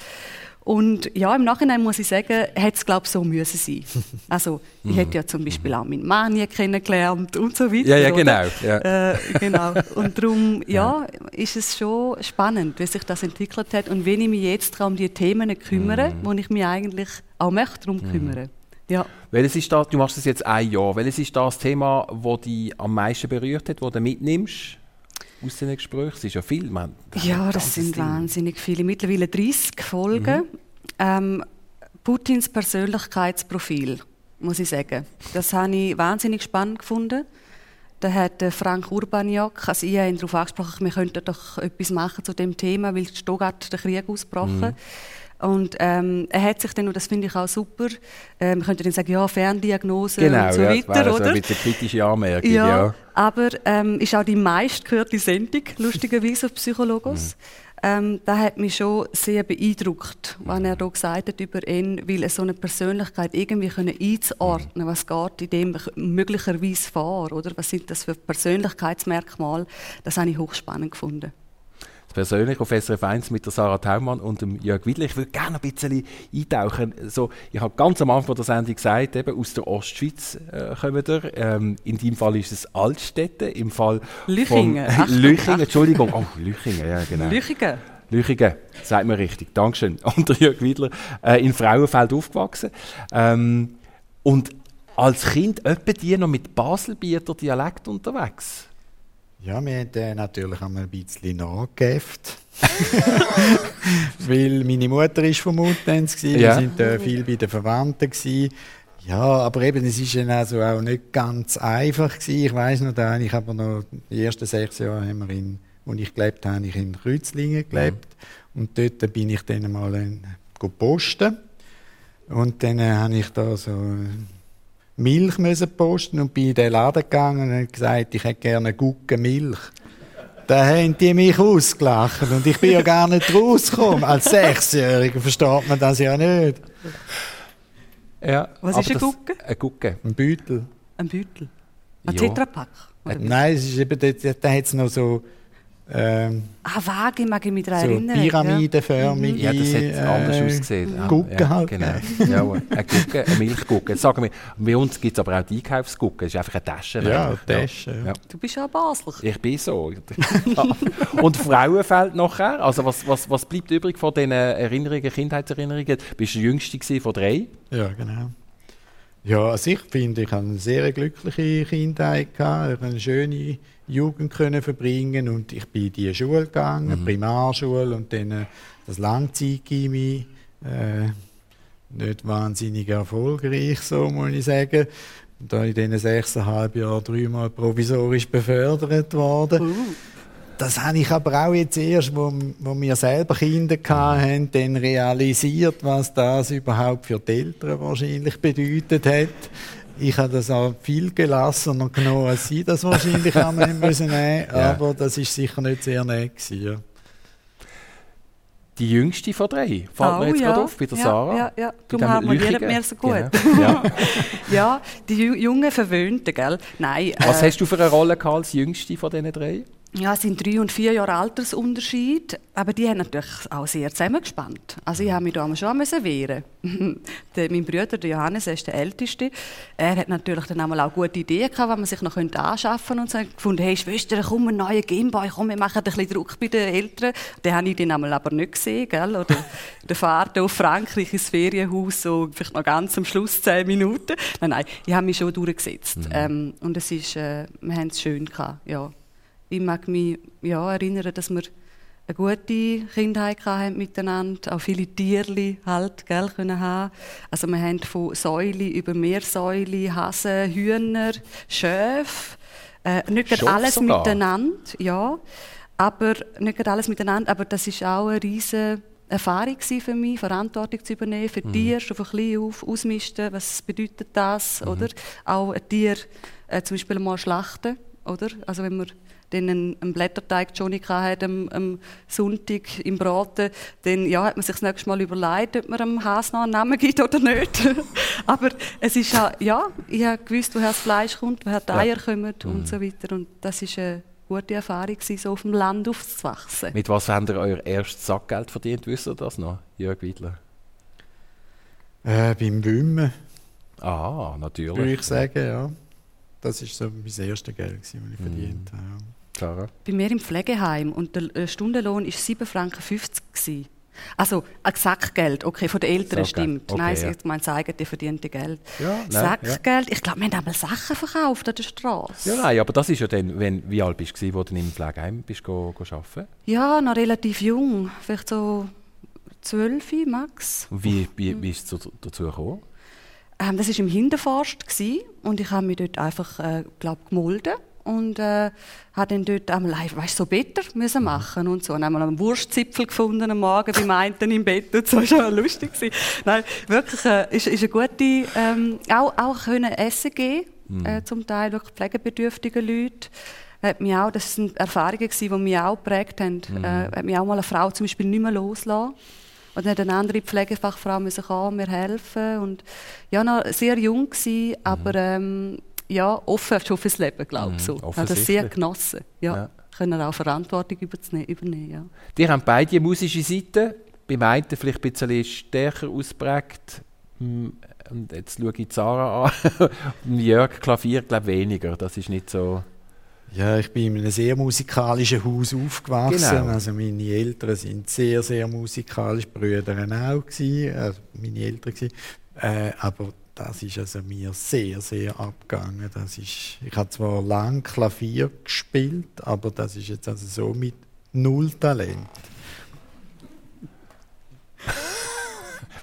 Und ja, im Nachhinein muss ich sagen, hätte es glaube ich so müssen sein. Also ich hätte ja zum Beispiel auch meinen Mann nie kennengelernt und so weiter. Ja, genau. Ja. Genau. Und darum ist es schon spannend, wie sich das entwickelt hat und wenn ich mich jetzt um die Themen kümmere, wo ich mich eigentlich auch möchte darum kümmern. Ja. Welches ist das, du machst das jetzt ein Jahr, welches ist das Thema, das dich am meisten berührt hat, das du mitnimmst? Aus diesen Gesprächen, es ist ja viel. Das sind wahnsinnig viele. Mittlerweile 30 Folgen. Putins Persönlichkeitsprofil, muss ich sagen. Das habe ich wahnsinnig spannend gefunden. Da hat Frank Urbaniak, also ich habe ihn darauf angesprochen, wir könnten doch etwas machen zu dem Thema, weil gerade der Krieg ausgebrochen. Und er hat sich dann, und das finde ich auch super, man könnte dann sagen, Ferndiagnose und so weiter, das oder? Genau, ein bisschen kritische Anmerkung, aber ist auch die meistgehörte Sendung, lustigerweise, auf Psychologos. Das hat mich schon sehr beeindruckt, was er hier gesagt hat über ihn, weil er so eine Persönlichkeit irgendwie einzuordnen was geht in dem möglicherweise vor, oder? Was sind das für Persönlichkeitsmerkmale, das habe ich hochspannend gefunden. Persönlich auf SRF 1 mit der Sara Taubman und dem Jörg Wydler. Ich würde gerne ein bisschen eintauchen. So, ich habe ganz am Anfang der Sendung gesagt, eben aus der Ostschweiz kommen wir. In deinem Fall ist es Altstädte, im Fall Lüchingen. Lüchingen, Entschuldigung. Oh, Lüchingen, ja genau. Lüchingen, sagt mir richtig. Dankeschön. Und der Jörg Wydler in Frauenfeld aufgewachsen. Und als Kind etwa die noch mit Baselbieter Dialekt unterwegs. Ja, wir haben natürlich ein bisschen nachgeäfft, weil meine Mutter ist vom Muttenz gsi. Wir sind viel bei den Verwandten gsi. Ja, aber eben, es ist dann also auch nicht ganz einfach gsi. Ich weiss noch, ich habe noch die ersten 6 Jahre, als ich gelebt habe, habe ich in Kreuzlingen gelebt und dort bin ich dann mal posten und dann habe ich da so Milch müssen posten und bin in den Laden gegangen und gesagt, ich hätte gerne Guggenmilch. Da haben die mich ausgelacht und ich bin ja gar nicht rausgekommen. Als 6-Jähriger versteht man das ja nicht. Ja, was ist eine Gugge? Eine Gugge. Ein Beutel. Ein Beutel? Ein Tetrapack? Nein, es ist eben, da hat es noch so... mag ich mich daran erinnern. Pyramidenförmige. Ja, das hat anders ausgesehen. Guggen halt. Genau. Eine Guggen, eine Milchguggen. Sagen wir, bei uns gibt es aber auch die Einkaufsguggen. Es ist einfach eine Tasche. Ja, eine Tasche. Ja. Ja. Du bist ja Basler. Ich bin so. Und Frauenfeld nachher? Also was bleibt übrig von diesen Erinnerungen, Kindheitserinnerungen? Bist du der Jüngste von 3? Ja, genau. Ja, also ich finde, ich hatte eine sehr glückliche Kindheit, ich habe eine schöne Jugend verbringen und ich bin in die Schule gegangen, Primarschule und dann das Langzeitgymnasium, nicht wahnsinnig erfolgreich, so muss ich sagen. Da in diesen 6,5 Jahren 3-mal provisorisch befördert worden. Das habe ich aber auch jetzt erst, wo wir selber Kinder hatten, dann realisiert, was das überhaupt für die Eltern wahrscheinlich bedeutet hat. Ich habe das auch viel gelassener genommen, als sie das wahrscheinlich haben müssen, aber das war sicher nicht sehr nett. Ja. die jüngste von drei. Fällt mir jetzt gerade auf bei der Sarah. Ja. Darum haben wir die mehr so gut. Genau. Ja, die jungen Verwöhnten, gell? Nein. Was hast du für eine Rolle gehabt als jüngste von diesen drei? Ja, es sind 3 und 4 Jahre Altersunterschied, aber die haben natürlich auch sehr zusammengespannt. Also ich habe mich damals schon wehren. Mein Bruder, der Johannes, ist der Älteste. Er hat natürlich dann auch gute Ideen gehabt, wenn man sich noch anschaffen könnte. Und so gefunden, hey Schwester, komm, einen neuen Gameboy, komm, wir machen ein bisschen Druck bei den Eltern. Den habe ich dann aber nicht gesehen, gell? Oder der Fahrt auf Frankreich ins Ferienhaus, so vielleicht noch ganz am Schluss 10 Minuten. Nein, ich habe mich schon durchgesetzt. Und es ist, wir haben es schön gehabt, ja. Ich mag mich erinnern, dass wir eine gute Kindheit hatten miteinander, auch viele Tierchen können haben. Also wir haben von Säulen über Meersäulen, Hasen, Hühner, Schöfe, nicht gerade alles miteinander, ja, aber nicht gerade alles miteinander, aber das ist auch eine riesige Erfahrung für mich, Verantwortung zu übernehmen für Tiere, schon von klein auf, ausmisten, was bedeutet das, oder? Auch ein Tier zum Beispiel mal schlachten, oder? Also wenn wir dann einen Blätterteig Johnny hatte am Sonntag im Braten, dann hat man sich das nächste Mal überlegt, ob man dem Hase noch einen Namen gibt oder nicht. Aber es ist ich habe gewusst, woher das Fleisch kommt, woher die Eier kommen und so weiter. Und das ist eine gute Erfahrung, so auf dem Land aufzuwachsen. Mit was habt ihr euer erstes Sackgeld verdient? Wisst ihr das noch, Jörg Wydler? Beim Wümmen. Ah, natürlich. Würde ich sagen, ja. Das war so mein erstes Geld, das ich verdient habe. Ja. Sarah? Bei mir im Pflegeheim und der Stundenlohn war 7,50 Franken. Also ein Sackgeld, okay, von den Eltern stimmt. Okay, nein, ich meine das eigene verdiente Geld. Ja, Sackgeld, ich glaube, wir haben einmal Sachen verkauft an der Straße. Ja, nein, aber das ist ja dann, wie alt warst du, wo du im Pflegeheim arbeiten? Ja, noch relativ jung, vielleicht so 12 max. Wie ist es dazu gekommen? Das war im Hinterforst und ich habe mich dort einfach gemolden und habe dann dort einmal so Better müssen machen und so. Und einmal einen Wurstzipfel gefunden am Morgen beim einen im Bett und so, das war lustig. Nein, wirklich, ist eine gute, auch können essen gehen, zum Teil wirklich pflegebedürftige Leute. Das sind Erfahrungen, die mich auch geprägt haben. Hat mich auch mal eine Frau zum Beispiel nicht mehr losgelassen. Und dann eine andere Pflegefachfrau musste kommen, mir helfen. Und noch sehr jung gsi, aber offen schon fürs Leben, glaube ich. So. Ich habe das sehr genossen. Ja. Können auch Verantwortung übernehmen. Ja. Die haben beide die musische Seite. Beim einen vielleicht ein bisschen stärker ausprägt. Und jetzt schaue ich Sarah an. Jörg, Klavier, glaube weniger. Das ist nicht so... Ja, ich bin in einem sehr musikalischen Haus aufgewachsen. Genau. Also meine Eltern waren sehr, sehr musikalisch, Brüder auch, meine Eltern. Aber das ist also mir sehr, sehr abgegangen. Ich habe zwar lange Klavier gespielt, aber das ist jetzt also so mit null Talent.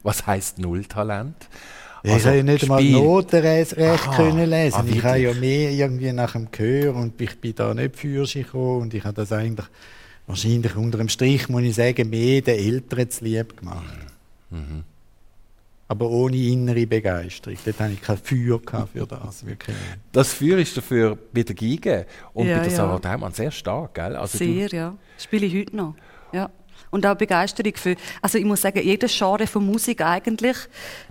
Was heisst null Talent? Also, ich konnte nicht mal Noten recht lesen. Ich habe ja mehr irgendwie nach dem Gehör und ich bin da nicht für sich gekommen. Und ich habe das eigentlich wahrscheinlich unter dem Strich, muss ich sagen, mehr den Eltern zu lieb gemacht. Mhm. Aber ohne innere Begeisterung. Dort hatte ich kein Feuer für das. Wirklich. Das Feuer ist dafür bei der Geige und bei der Sara Taubman sehr stark. Gell? Also sehr, Das spiele ich heute noch. Ja. Und auch Begeisterung für, also ich muss sagen, jedes Genre von Musik eigentlich,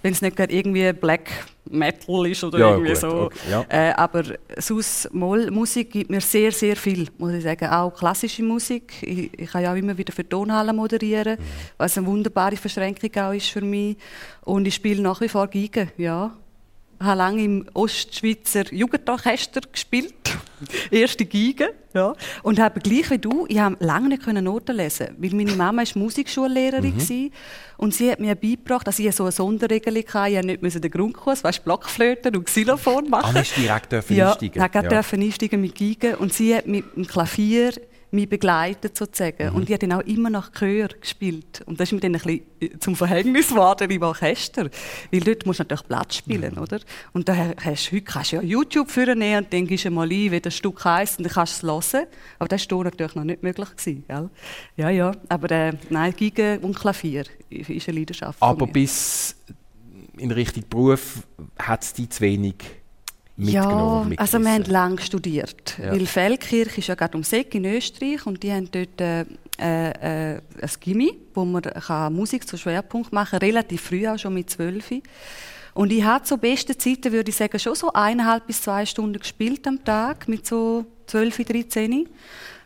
wenn es nicht gerade irgendwie Black Metal ist oder irgendwie gut, so. Okay, aber sonst Musik gibt mir sehr, sehr viel, muss ich sagen. Auch klassische Musik. Ich kann ja auch immer wieder für Tonhalle moderieren, was eine wunderbare Verschränkung auch ist für mich. Und ich spiele nach wie vor Geige, Ich habe lange im Ostschweizer Jugendorchester gespielt, erste Geige, und habe gleich wie du, ich habe lange nicht Noten lesen, weil meine Mama ist Musikschullehrerin war und sie hat mir beigebracht, dass ich so eine Sonderregelung hatte, ich nicht den Grundkurs, Blockflöten und Xylophon machen. Ah, direkt dürfen einsteigen? Ja, ich durfte einsteigen mit Geige und sie hat mit dem Klavier mich begleitet sozusagen. Und ich habe dann auch immer nach Chör gespielt. Und das ist mir dann ein bisschen zum Verhängnis geworden im Orchester. Weil dort musst du natürlich Platz spielen, oder? Und daher kannst du YouTube vornehmen und dann gibst du mal ein, wie das Stück heisst und dann kannst du es hören. Aber das war natürlich noch nicht möglich gewesen, gell? Ja. Aber Geige und Klavier ist eine Leidenschaft von mir. Aber bis in Richtung Beruf hat es dich zu wenig mitgenommen. Also wir haben lange studiert. Weil Feldkirch ist ja gerade um Seck in Österreich und die haben dort ein Gymi, wo man Musik zu Schwerpunkt machen kann, relativ früh, auch schon mit 12. Und ich habe zu besten Zeiten, würde ich sagen, schon so 1,5 bis 2 Stunden gespielt am Tag, mit so 12, 13.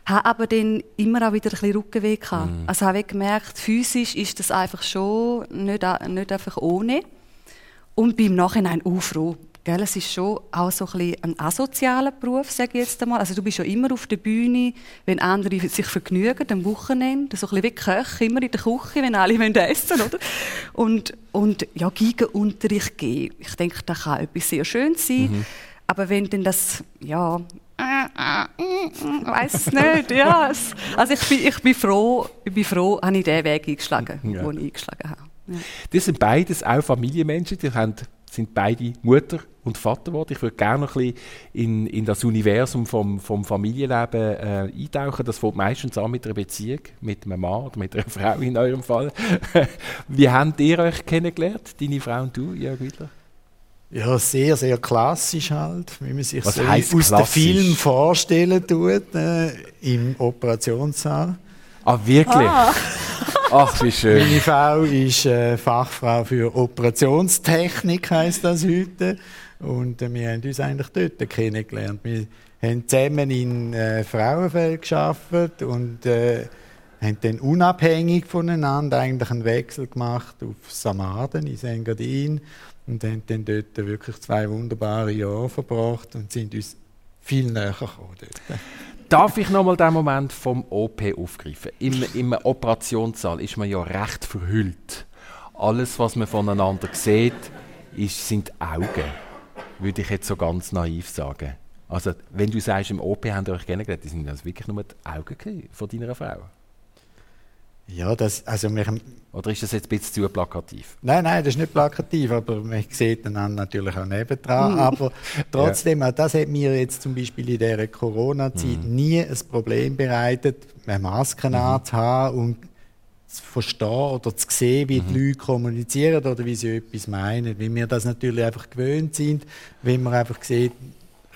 Habe aber dann immer auch wieder ein bisschen Rückenweh gehabt. Also habe ich gemerkt, physisch ist das einfach schon nicht einfach ohne. Und bin im Nachhinein auch froh. Gell? Es ist schon auch so ein asozialer Beruf, sage ich jetzt einmal. Also du bist ja immer auf der Bühne, wenn andere sich vergnügen, am Wochenende. So ein bisschen wie Köche, immer in der Küche, wenn alle essen wollen. Oder? Und ja, Gigenunterricht geben. Ich denke, das kann etwas sehr Schönes sein. Mhm. Aber wenn dann das, ja... weiss es nicht, ja. Also ich bin froh, habe ich den Weg eingeschlagen, ja, den ich eingeschlagen habe. Ja. Das sind beides auch Familienmenschen, die sind beide Mutter und Vater geworden. Ich würde gerne noch ein bisschen in das Universum vom Familienleben eintauchen. Das fängt meistens an mit einer Beziehung, mit einem Mann oder mit einer Frau in eurem Fall. Wie habt ihr euch kennengelernt, deine Frau und du, Jörg Wydler? Ja, sehr, sehr klassisch halt, wie man sich so aus dem Film vorstellen tut, im Operationssaal. Ah, wirklich? Ah. Ach, wie schön. Meine Frau ist Fachfrau für Operationstechnik, heisst das heute. Und wir haben uns eigentlich dort kennengelernt. Wir haben zusammen in Frauenfeld gearbeitet und haben dann unabhängig voneinander eigentlich einen Wechsel gemacht auf Samaden in Engadin. Und haben dann dort wirklich 2 wunderbare Jahre verbracht und sind uns viel näher gekommen dort. Darf ich noch mal den Moment vom OP aufgreifen? Im Operationssaal ist man ja recht verhüllt. Alles, was man voneinander sieht, sind Augen. Würde ich jetzt so ganz naiv sagen. Also, wenn du sagst, im OP haben wir euch kennengelernt, sind das wirklich nur die Augen von deiner Frau? Ja, oder ist das jetzt ein bisschen zu plakativ? Nein, das ist nicht plakativ, aber man sieht einander natürlich auch nebendran. Aber trotzdem, ja. Auch das hat mir jetzt zum Beispiel in dieser Corona-Zeit nie ein Problem bereitet, eine Maske anzuhaben und zu verstehen oder zu sehen, wie die Leute kommunizieren oder wie sie etwas meinen. Weil wir das natürlich einfach gewöhnt sind, wenn man einfach sieht,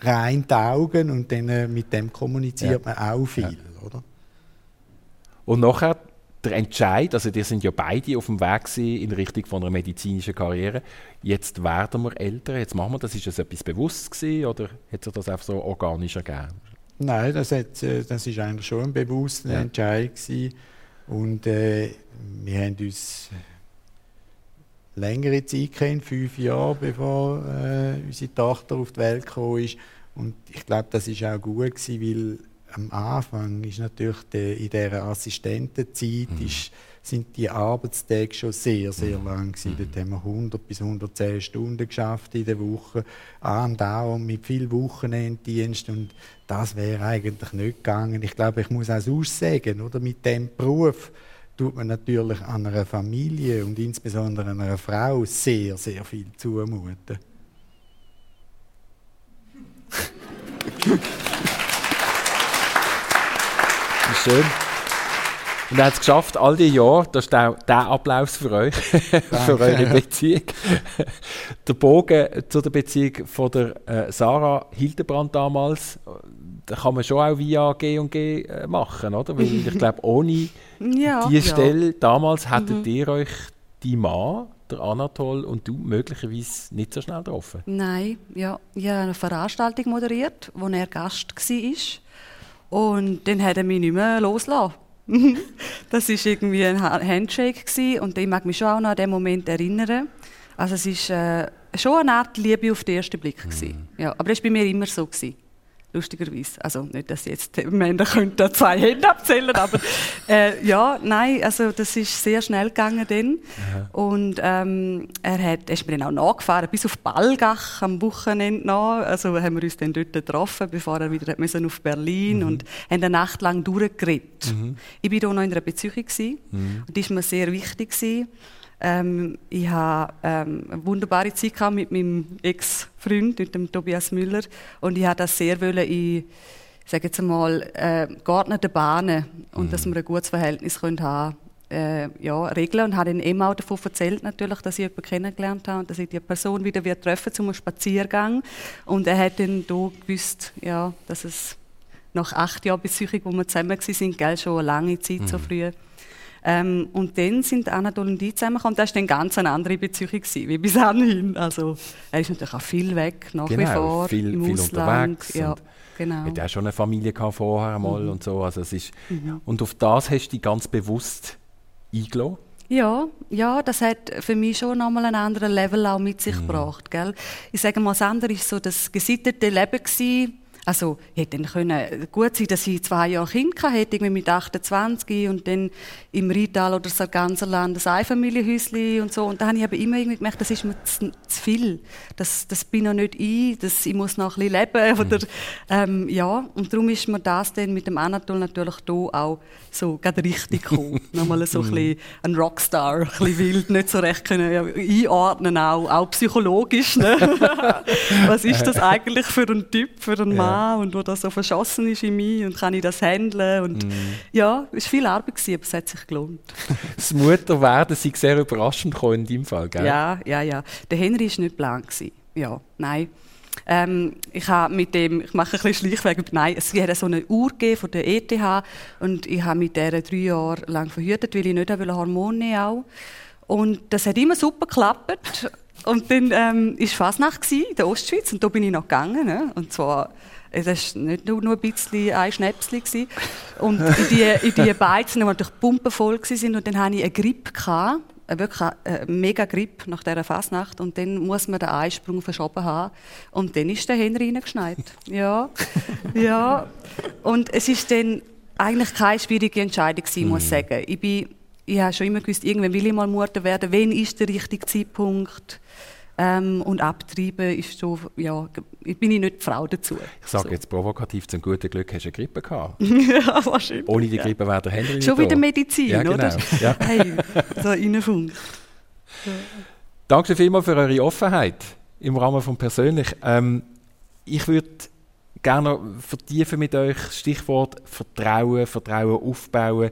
rein die Augen und dann mit dem kommuniziert man auch viel. Ja. Oder? Und nachher der Entscheid, also die sind ja beide auf dem Weg in Richtung von einer medizinischen Karriere. Jetzt werden wir älter, jetzt machen wir das. Ist das etwas bewusst gewesen, oder hat sich das einfach so organisch ergeben? Nein, das ist eigentlich schon ein bewusster Entscheid gewesen. Und wir haben uns längere Zeit kennt, 5 Jahre, bevor unsere Tochter auf die Welt gekommen ist. Und ich glaube, das ist auch gut gewesen, weil am Anfang ist natürlich in dieser Assistentenzeit sind die Arbeitstage schon sehr, sehr lang gewesen. Dort haben wir 100 bis 110 Stunden geschafft in der Woche, an und auch mit viel Wochenenddienst, und das wäre eigentlich nicht gegangen. Ich glaube, ich muss auch aussagen, oder? Mit diesem Beruf tut man natürlich an einer Familie und insbesondere an einer Frau sehr, sehr viel zumuten. Schön. Und er hat es geschafft, all die Jahre, das ist auch der Applaus für euch, für eure Beziehung. Der Bogen zu der Beziehung von der Sara Hildebrand damals, da kann man schon auch via G&G machen, oder? Weil ich glaube, ohne diese Stelle damals hättet ihr euch die Mann, der Anatole und du, möglicherweise nicht so schnell getroffen. Nein, ja. Ich habe eine Veranstaltung moderiert, wo er Gast war. Und dann hat er mich nicht mehr losgelassen. Das war irgendwie ein Handshake gewesen, und ich mag mich schon auch noch an diesen Moment erinnern. Also es war schon eine Art Liebe auf den ersten Blick gewesen. Ja, aber das war bei mir immer so gewesen. Lustigerweise. Also nicht, dass ich jetzt Männer da 2 Hände abzählen, aber also das ist sehr schnell gegangen dann. Und er ist mir dann auch nachgefahren, bis auf Balgach am Wochenende nach. Also haben wir uns dann dort getroffen, bevor er wieder auf Berlin und haben eine Nacht lang durchgeredet. Ich war da noch in einer Beziehung gewesen, und das war mir sehr wichtig gewesen. Ich hatte eine wunderbare Zeit mit meinem Ex-Freund, mit dem Tobias Müller. Und ich wollte das sehr in, sage jetzt einmal, geordneten Bahnen, und dass wir ein gutes Verhältnis haben können, regeln. Und habe dann eben auch davon erzählt, natürlich, dass ich jemanden kennengelernt habe und dass ich die Person wieder treffen werde, zu einem Spaziergang. Und er hat dann da gewusst, dass es nach 8 Jahren Besuchung, wo wir zusammen waren, gell, schon eine lange Zeit, so früh. Und dann sind Anatole und ich zusammengekommen, und das war dann ganz eine andere Beziehung gewesen, wie bis anhin. Also, er ist natürlich auch viel weg, nach wie vor, viel unterwegs. Ja, genau. Er hatte auch schon eine Familie vorher mal und so. Also es ist, und auf das hast du dich ganz bewusst eingelassen? Ja, das hat für mich schon nochmal einen anderen Level auch mit sich gebracht. Gell? Ich sage mal, das andere war so das gesitterte Leben gewesen. Also, hätte dann können gut sein, dass ich 2 Jahre Kind hatte, hätte ich mit 28 und dann im Rheintal oder Sarganserland ein Einfamilienhäuschen und so. Und da habe ich aber immer irgendwie gemerkt, das ist mir zu viel. Das bin noch nicht ich, ich muss noch ein bisschen leben. Oder, ja. Und darum ist mir das dann mit dem Anatole natürlich hier auch so gerade richtig gekommen. Nochmal so ein Rockstar, ein bisschen wild, nicht so recht können einordnen, auch psychologisch. Ne? Was ist das eigentlich für ein Typ, für einen Mann? Und wo das so verschossen ist in mich und kann ich das handeln und ja, es war viel Arbeit gewesen, aber es hat sich gelohnt. Das Mutterwerden sei sehr überraschend gekommen in deinem Fall, gell? Ja. Der Henry war nicht blank gewesen. Ja, nein. Ich habe mit dem, ich mache ein bisschen Schleichweg, es gab so eine Uhr von der ETH und ich habe mit der 3 Jahre lang verhütet, weil ich nicht Hormone auch. Und das hat immer super geklappt. Und dann war Fasnacht in der Ostschweiz und da bin ich noch gegangen. Ne? Und zwar, das war nicht nur ein bisschen ein Schnäpsli. Und in die Beizen, die natürlich pumpenvoll waren, und dann hatte ich eine Grippe, wirklich eine mega Grippe nach dieser Fasnacht. Und dann muss man den Eisprung verschoben haben. Und dann ist der Henry reingeschneit. Ja. Und es war dann eigentlich keine schwierige Entscheidung, muss ich sagen. Ich habe schon immer gewusst, irgendwann will ich mal Mutter werden. Wann ist der richtige Zeitpunkt? Und abtreiben ist so, ja, bin ich nicht die Frau dazu. Ich sage jetzt provokativ, zum guten Glück hast du eine Grippe gehabt. Ja, wahrscheinlich. Ohne die Grippe wäre der Henry schon wieder Medizin, ja, genau. Oder? Ja. Hey, so reinfunkt. Ja. Danke vielmals für eure Offenheit im Rahmen von persönlich. Ich würde gerne vertiefen mit euch das Stichwort Vertrauen aufbauen.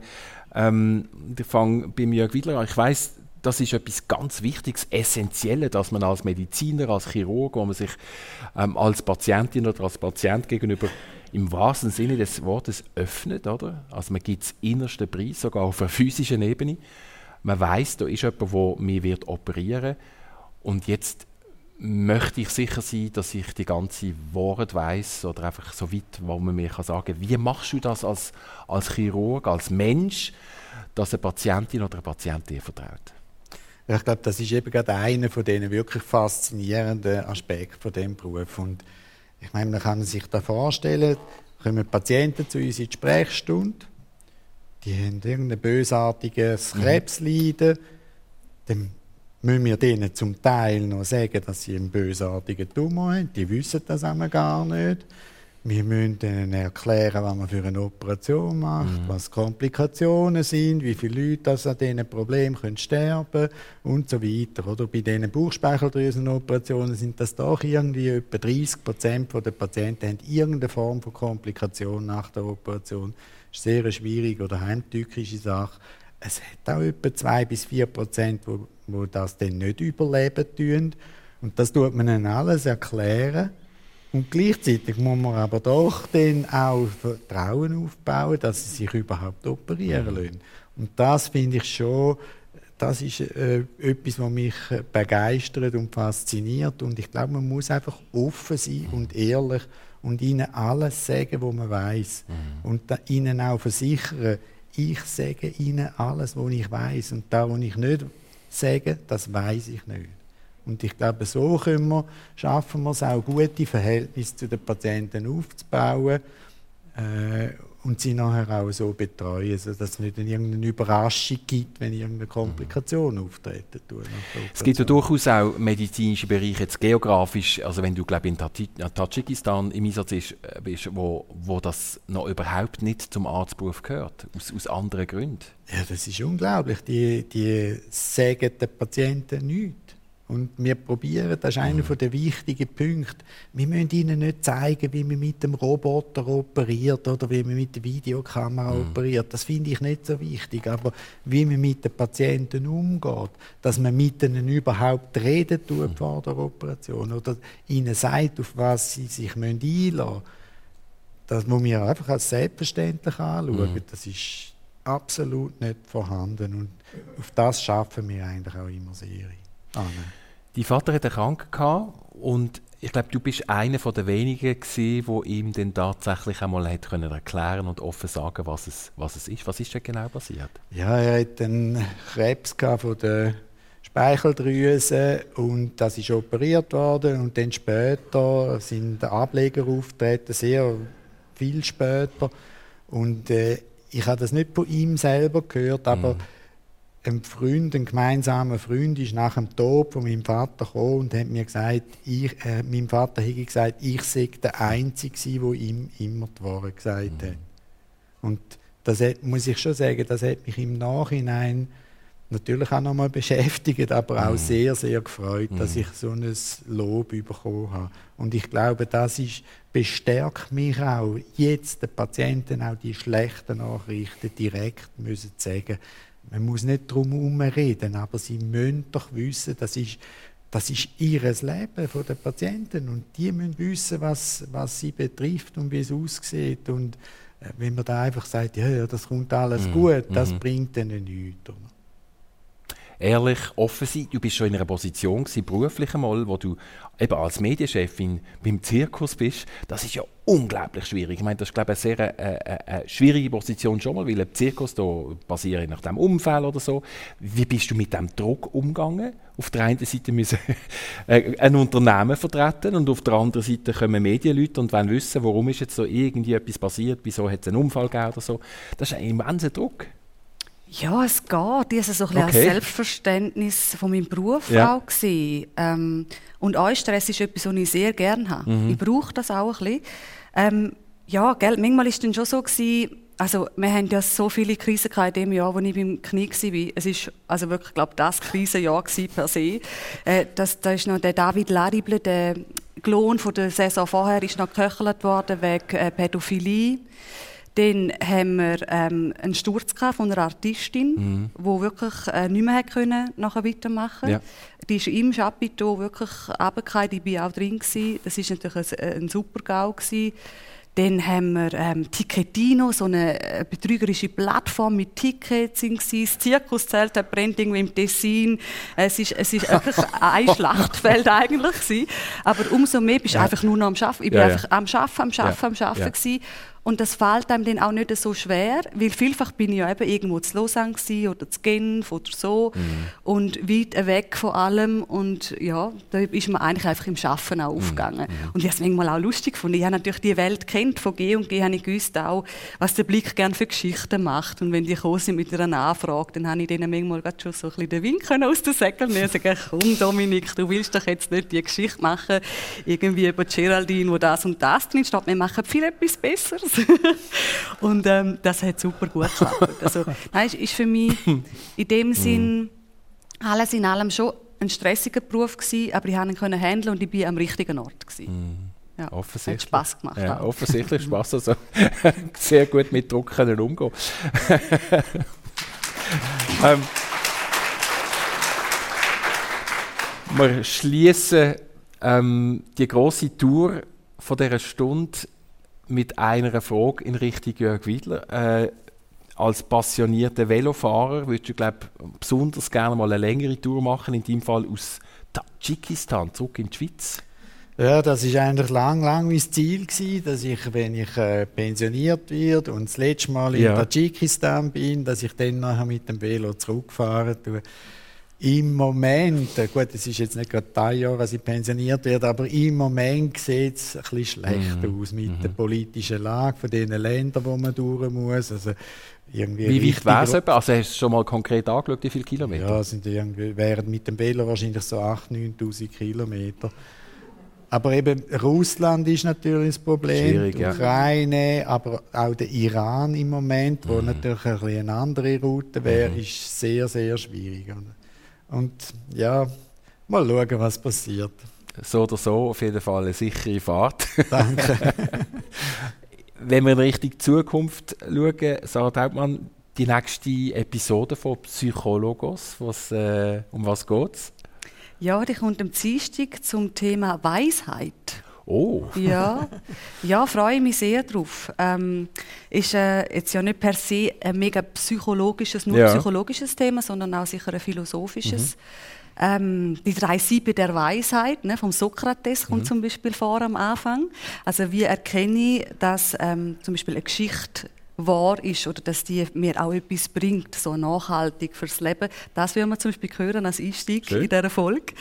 Ich fange bei Jörg Wydler an. Ich weiss, das ist etwas ganz Wichtiges, Essentielles, dass man als Mediziner, als Chirurg, wo man sich als Patientin oder als Patient gegenüber im wahrsten Sinne des Wortes öffnet, oder? Also man gibt das innerste Preis, sogar auf einer physischen Ebene. Man weiss, da ist jemand, der mich operieren wird. Und jetzt möchte ich sicher sein, dass ich die ganze Wahrheit weiss oder einfach so weit, wo man mir sagen kann, wie machst du das als Chirurg, als Mensch, dass eine Patientin oder ein Patient dir vertraut? Ich glaube, das ist eben gerade einer von diesen wirklich faszinierenden Aspekten von diesem Beruf. Und ich meine, man kann sich da vorstellen, kommen Patienten zu uns in die Sprechstunde, die haben irgendein bösartiges Krebsleiden, dann müssen wir denen zum Teil noch sagen, dass sie einen bösartigen Tumor haben. Die wissen das einmal gar nicht. Wir müssen ihnen erklären, was man für eine Operation macht, was Komplikationen sind, wie viele Leute das an diesen Problemen können sterben und so weiter. Oder bei diesen Bauchspeicheldrüsenoperationen sind das doch irgendwie etwa 30% der Patienten haben irgendeine Form von Komplikation nach der Operation. Das ist eine sehr schwierige oder heimtückische Sache. Es hat auch etwa 2-4%, die das dann nicht überleben tun. Und das tut man ihnen alles erklären. Und gleichzeitig muss man aber doch dann auch Vertrauen aufbauen, dass sie sich überhaupt operieren lassen. Und das finde ich schon, das ist etwas, was mich begeistert und fasziniert. Und ich glaube, man muss einfach offen sein und ehrlich und ihnen alles sagen, was man weiss. Und ihnen auch versichern, ich sage ihnen alles, was ich weiss. Und das, was ich nicht sage, das weiss ich nicht. Und ich glaube, so können wir, schaffen wir es auch, gute Verhältnisse zu den Patienten aufzubauen und sie nachher auch so betreuen, sodass es nicht irgendeine Überraschung gibt, wenn irgendeine Komplikation auftreten tut. Es gibt ja durchaus auch medizinische Bereiche, jetzt geografisch, also wenn du glaube in Tadschikistan im Einsatz bist, wo das noch überhaupt nicht zum Arztberuf gehört, aus anderen Gründen. Ja, das ist unglaublich. Die sagen den Patienten nichts. Und wir probieren, das ist einer der wichtigen Punkte. Wir müssen ihnen nicht zeigen, wie man mit dem Roboter operiert oder wie man mit der Videokamera operiert. Das finde ich nicht so wichtig. Aber wie man mit den Patienten umgeht, dass man mit ihnen überhaupt reden tut vor der Operation oder ihnen sagt, auf was sie sich einlassen müssen. Das muss man einfach als selbstverständlich anschauen. Mhm. Das ist absolut nicht vorhanden. Und auf das schaffen wir eigentlich auch immer sehr. Ah, dein Vater hatte krank und ich glaube, du bist einer der wenigen gewesen, der ihm dann tatsächlich einmal erklären und offen sagen, was es ist. Was ist denn genau passiert? Ja, er hatte einen Krebs von der Speicheldrüse und das ist operiert worden. Und dann später sind Ableger aufgetreten, sehr viel später. Und ich habe das nicht von ihm selber gehört, aber ein gemeinsamer Freund ist nach dem Tod von meinem Vater gekommen und hat mir gesagt, meinem Vater hätte gesagt, ich sei der Einzige gewesen, der ihm immer die Wahrheit gesagt hat. Und das muss ich schon sagen, das hat mich im Nachhinein natürlich auch noch mal beschäftigt, aber auch sehr, sehr gefreut, dass ich so ein Lob bekommen habe. Und ich glaube, bestärkt mich auch, jetzt den Patienten auch die schlechten Nachrichten direkt müssen sagen. Man muss nicht drum herum reden, aber sie müssen doch wissen, das ist ihr Leben von den Patienten und die müssen wissen, was sie betrifft und wie es aussieht. Und wenn man da einfach sagt, ja, das kommt alles gut, das bringt ihnen nichts. Ehrlich, offen sein, du bist schon in einer Position gewesen, beruflich einmal, wo du eben als Medienchefin beim Zirkus bist, das ist ja unglaublich schwierig. Ich meine, das ist, glaube ich, eine sehr schwierige Position schon mal, weil ein Zirkus hier basiert nach diesem Unfall oder so. Wie bist du mit diesem Druck umgegangen? Auf der einen Seite müssen ein Unternehmen vertreten und auf der anderen Seite kommen Medienleute und wollen wissen, warum ist jetzt so irgendwie etwas passiert, wieso hat es einen Unfall gegeben oder so. Das ist ein immenser Druck. Ja, es geht. Das war so ein bisschen ein Selbstverständnis von meinem Beruf auch. Und auch Stress ist etwas, was ich sehr gerne habe. Ich brauche das auch ein bisschen. Manchmal war es dann schon so, also wir hatten ja so viele Krisen in dem Jahr, als ich beim Knie war. Es war also wirklich, glaube ich, das Krisenjahr per se. Da ist noch der David Larible, der Klon von der Saison vorher, ist noch geköchelt worden wegen Pädophilie. Dann haben wir einen Sturz von einer Artistin, die wirklich nicht mehr nachher weitermachen konnte. Ja. Die ist im Chapiteau wirklich runtergefallen, ich war auch drin. Das war natürlich ein super GAU. Dann haben wir Ticketino, so eine betrügerische Plattform mit Tickets. Das Zirkuszelt brennt irgendwie im Tessin. Es ist wirklich ein Schlachtfeld eigentlich gewesen. Aber umso mehr bist du einfach nur noch am Arbeiten. Ich war einfach am Arbeiten. Gewesen. Und das fällt einem dann auch nicht so schwer, weil vielfach bin ich ja eben irgendwo zu Lausanne oder zu Genf oder so und weit weg von allem und ja, da ist man eigentlich einfach im Schaffen auch aufgegangen. Und ich habe es manchmal auch lustig gefunden. Ich habe natürlich die Welt kennt von G&G, habe ich gewusst auch, was der Blick gerne für Geschichten macht und wenn die gekommen sind mit einer Anfrage, dann habe ich denen manchmal grad schon so ein bisschen den Wink aus den Säckeln nehmen und sagen, komm Dominik, du willst doch jetzt nicht die Geschichte machen, irgendwie über Geraldine, wo das und das drin steht, wir machen viel etwas Besseres. Und das hat super gut geklappt. Also, nein, es ist für mich in dem Sinn alles in allem schon ein stressiger Beruf gewesen, aber ich konnte ihn handeln und ich war am richtigen Ort. Ja, offensichtlich. Hat Spass gemacht. Ja, offensichtlich Spass, also sehr gut mit Druck können umgehen. Wir schließen die grosse Tour von dieser Stunde mit einer Frage in Richtung Jörg Wydler. Als passionierter Velofahrer würdest du, glaube ich, besonders gerne mal eine längere Tour machen, in deinem Fall aus Tadschikistan zurück in die Schweiz. Ja, das war eigentlich lang mein Ziel gewesen, dass ich, wenn ich pensioniert werde und das letzte Mal in Tadschikistan bin, dass ich dann nachher mit dem Velo zurückfahren tue. Im Moment, gut, es ist jetzt nicht gerade das Jahr, was ich pensioniert werde, aber im Moment sieht es ein bisschen schlecht aus mit der politischen Lage von den Ländern, wo man durch muss. Also irgendwie wie weit wäre es etwa? Also hast du schon mal konkret angeschaut, wie viele Kilometer? Ja, es wären mit dem Velo wahrscheinlich so 8'000-9'000 Kilometer. Aber eben Russland ist natürlich das Problem, schwierig, die Ukraine, aber auch der Iran im Moment, wo natürlich ein bisschen eine andere Route wäre, ist sehr, sehr schwierig. Und ja, mal schauen, was passiert. So oder so, auf jeden Fall eine sichere Fahrt. Danke. Wenn wir in Richtung Zukunft schauen, Sara Taubman, die nächste Episode von Psychologos, um was geht es? Ja, die kommt am Dienstag zum Thema Weisheit. Oh! Ja, freue mich sehr drauf. Ist jetzt ja nicht per se ein mega psychologisches, psychologisches Thema, sondern auch sicher ein philosophisches. Die 3 Siebe der Weisheit, ne, vom Sokrates kommt zum Beispiel vor am Anfang. Also wie erkenne ich, dass zum Beispiel eine Geschichte wahr ist oder dass die mir auch etwas bringt, so nachhaltig fürs Leben. Das will man zum Beispiel hören als Einstieg in dieser Folge.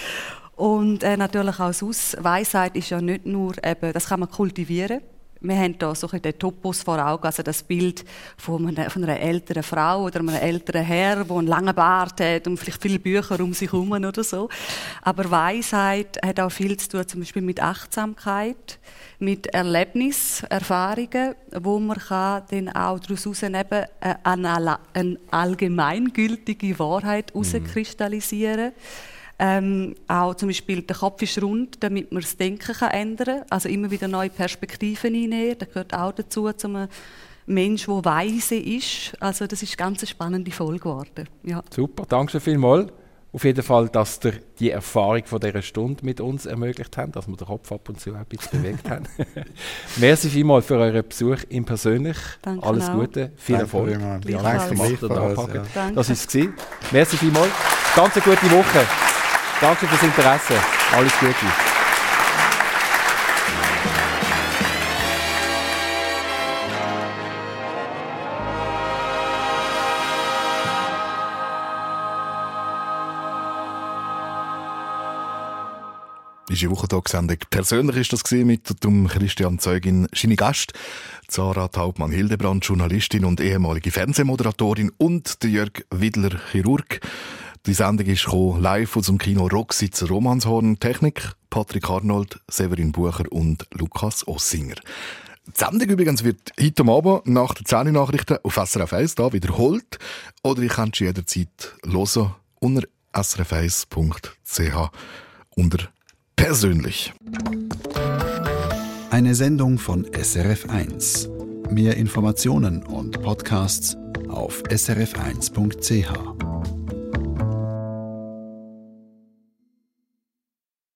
Und natürlich auch sonst, Weisheit ist ja nicht nur, eben, das kann man kultivieren. Wir haben hier so den Topos vor Augen, also das Bild von einer älteren Frau oder einem älteren Herr, der einen langen Bart hat und vielleicht viele Bücher um sich herum oder so. Aber Weisheit hat auch viel zu tun, zum Beispiel mit Achtsamkeit, mit Erlebnis, Erfahrungen, wo man dann auch daraus herausnehmen kann, eine allgemeingültige Wahrheit herauskristallisieren. Auch zum Beispiel der Kopf ist rund, damit man das Denken ändern kann. Also immer wieder neue Perspektiven einnehmen. Das gehört auch dazu, zu einem Menschen, der weise ist. Also das ist ganz eine ganz spannende Folge geworden. Ja. Super, danke vielmals. Auf jeden Fall, dass ihr die Erfahrung von dieser Stunde mit uns ermöglicht habt, dass wir den Kopf ab und zu ein bisschen bewegt haben. Merci vielmals für euren Besuch im Persönlich. Danke Alles Gute, viel Erfolg. Das war es. Merci vielmals. Ganz eine gute Woche. Danke fürs Interesse. Alles Gute. Das war die Wochentag-Sendung. Persönlich war das mit dem Christian Zeugin, seine Gast, Sara Taubman-Hildebrand, Journalistin und ehemalige Fernsehmoderatorin, und der Jörg Wydler, Chirurg. Die Sendung ist live aus dem Kino Roxy zu Romanshorn. Technik Patrick Arnold, Severin Bucher und Lukas Ossinger. Die Sendung übrigens wird heute Abend nach den 10 Nachrichten auf SRF 1 da wiederholt. Oder ihr könnt sie jederzeit hören unter srf1.ch unter «Persönlich». Eine Sendung von SRF 1. Mehr Informationen und Podcasts auf srf1.ch.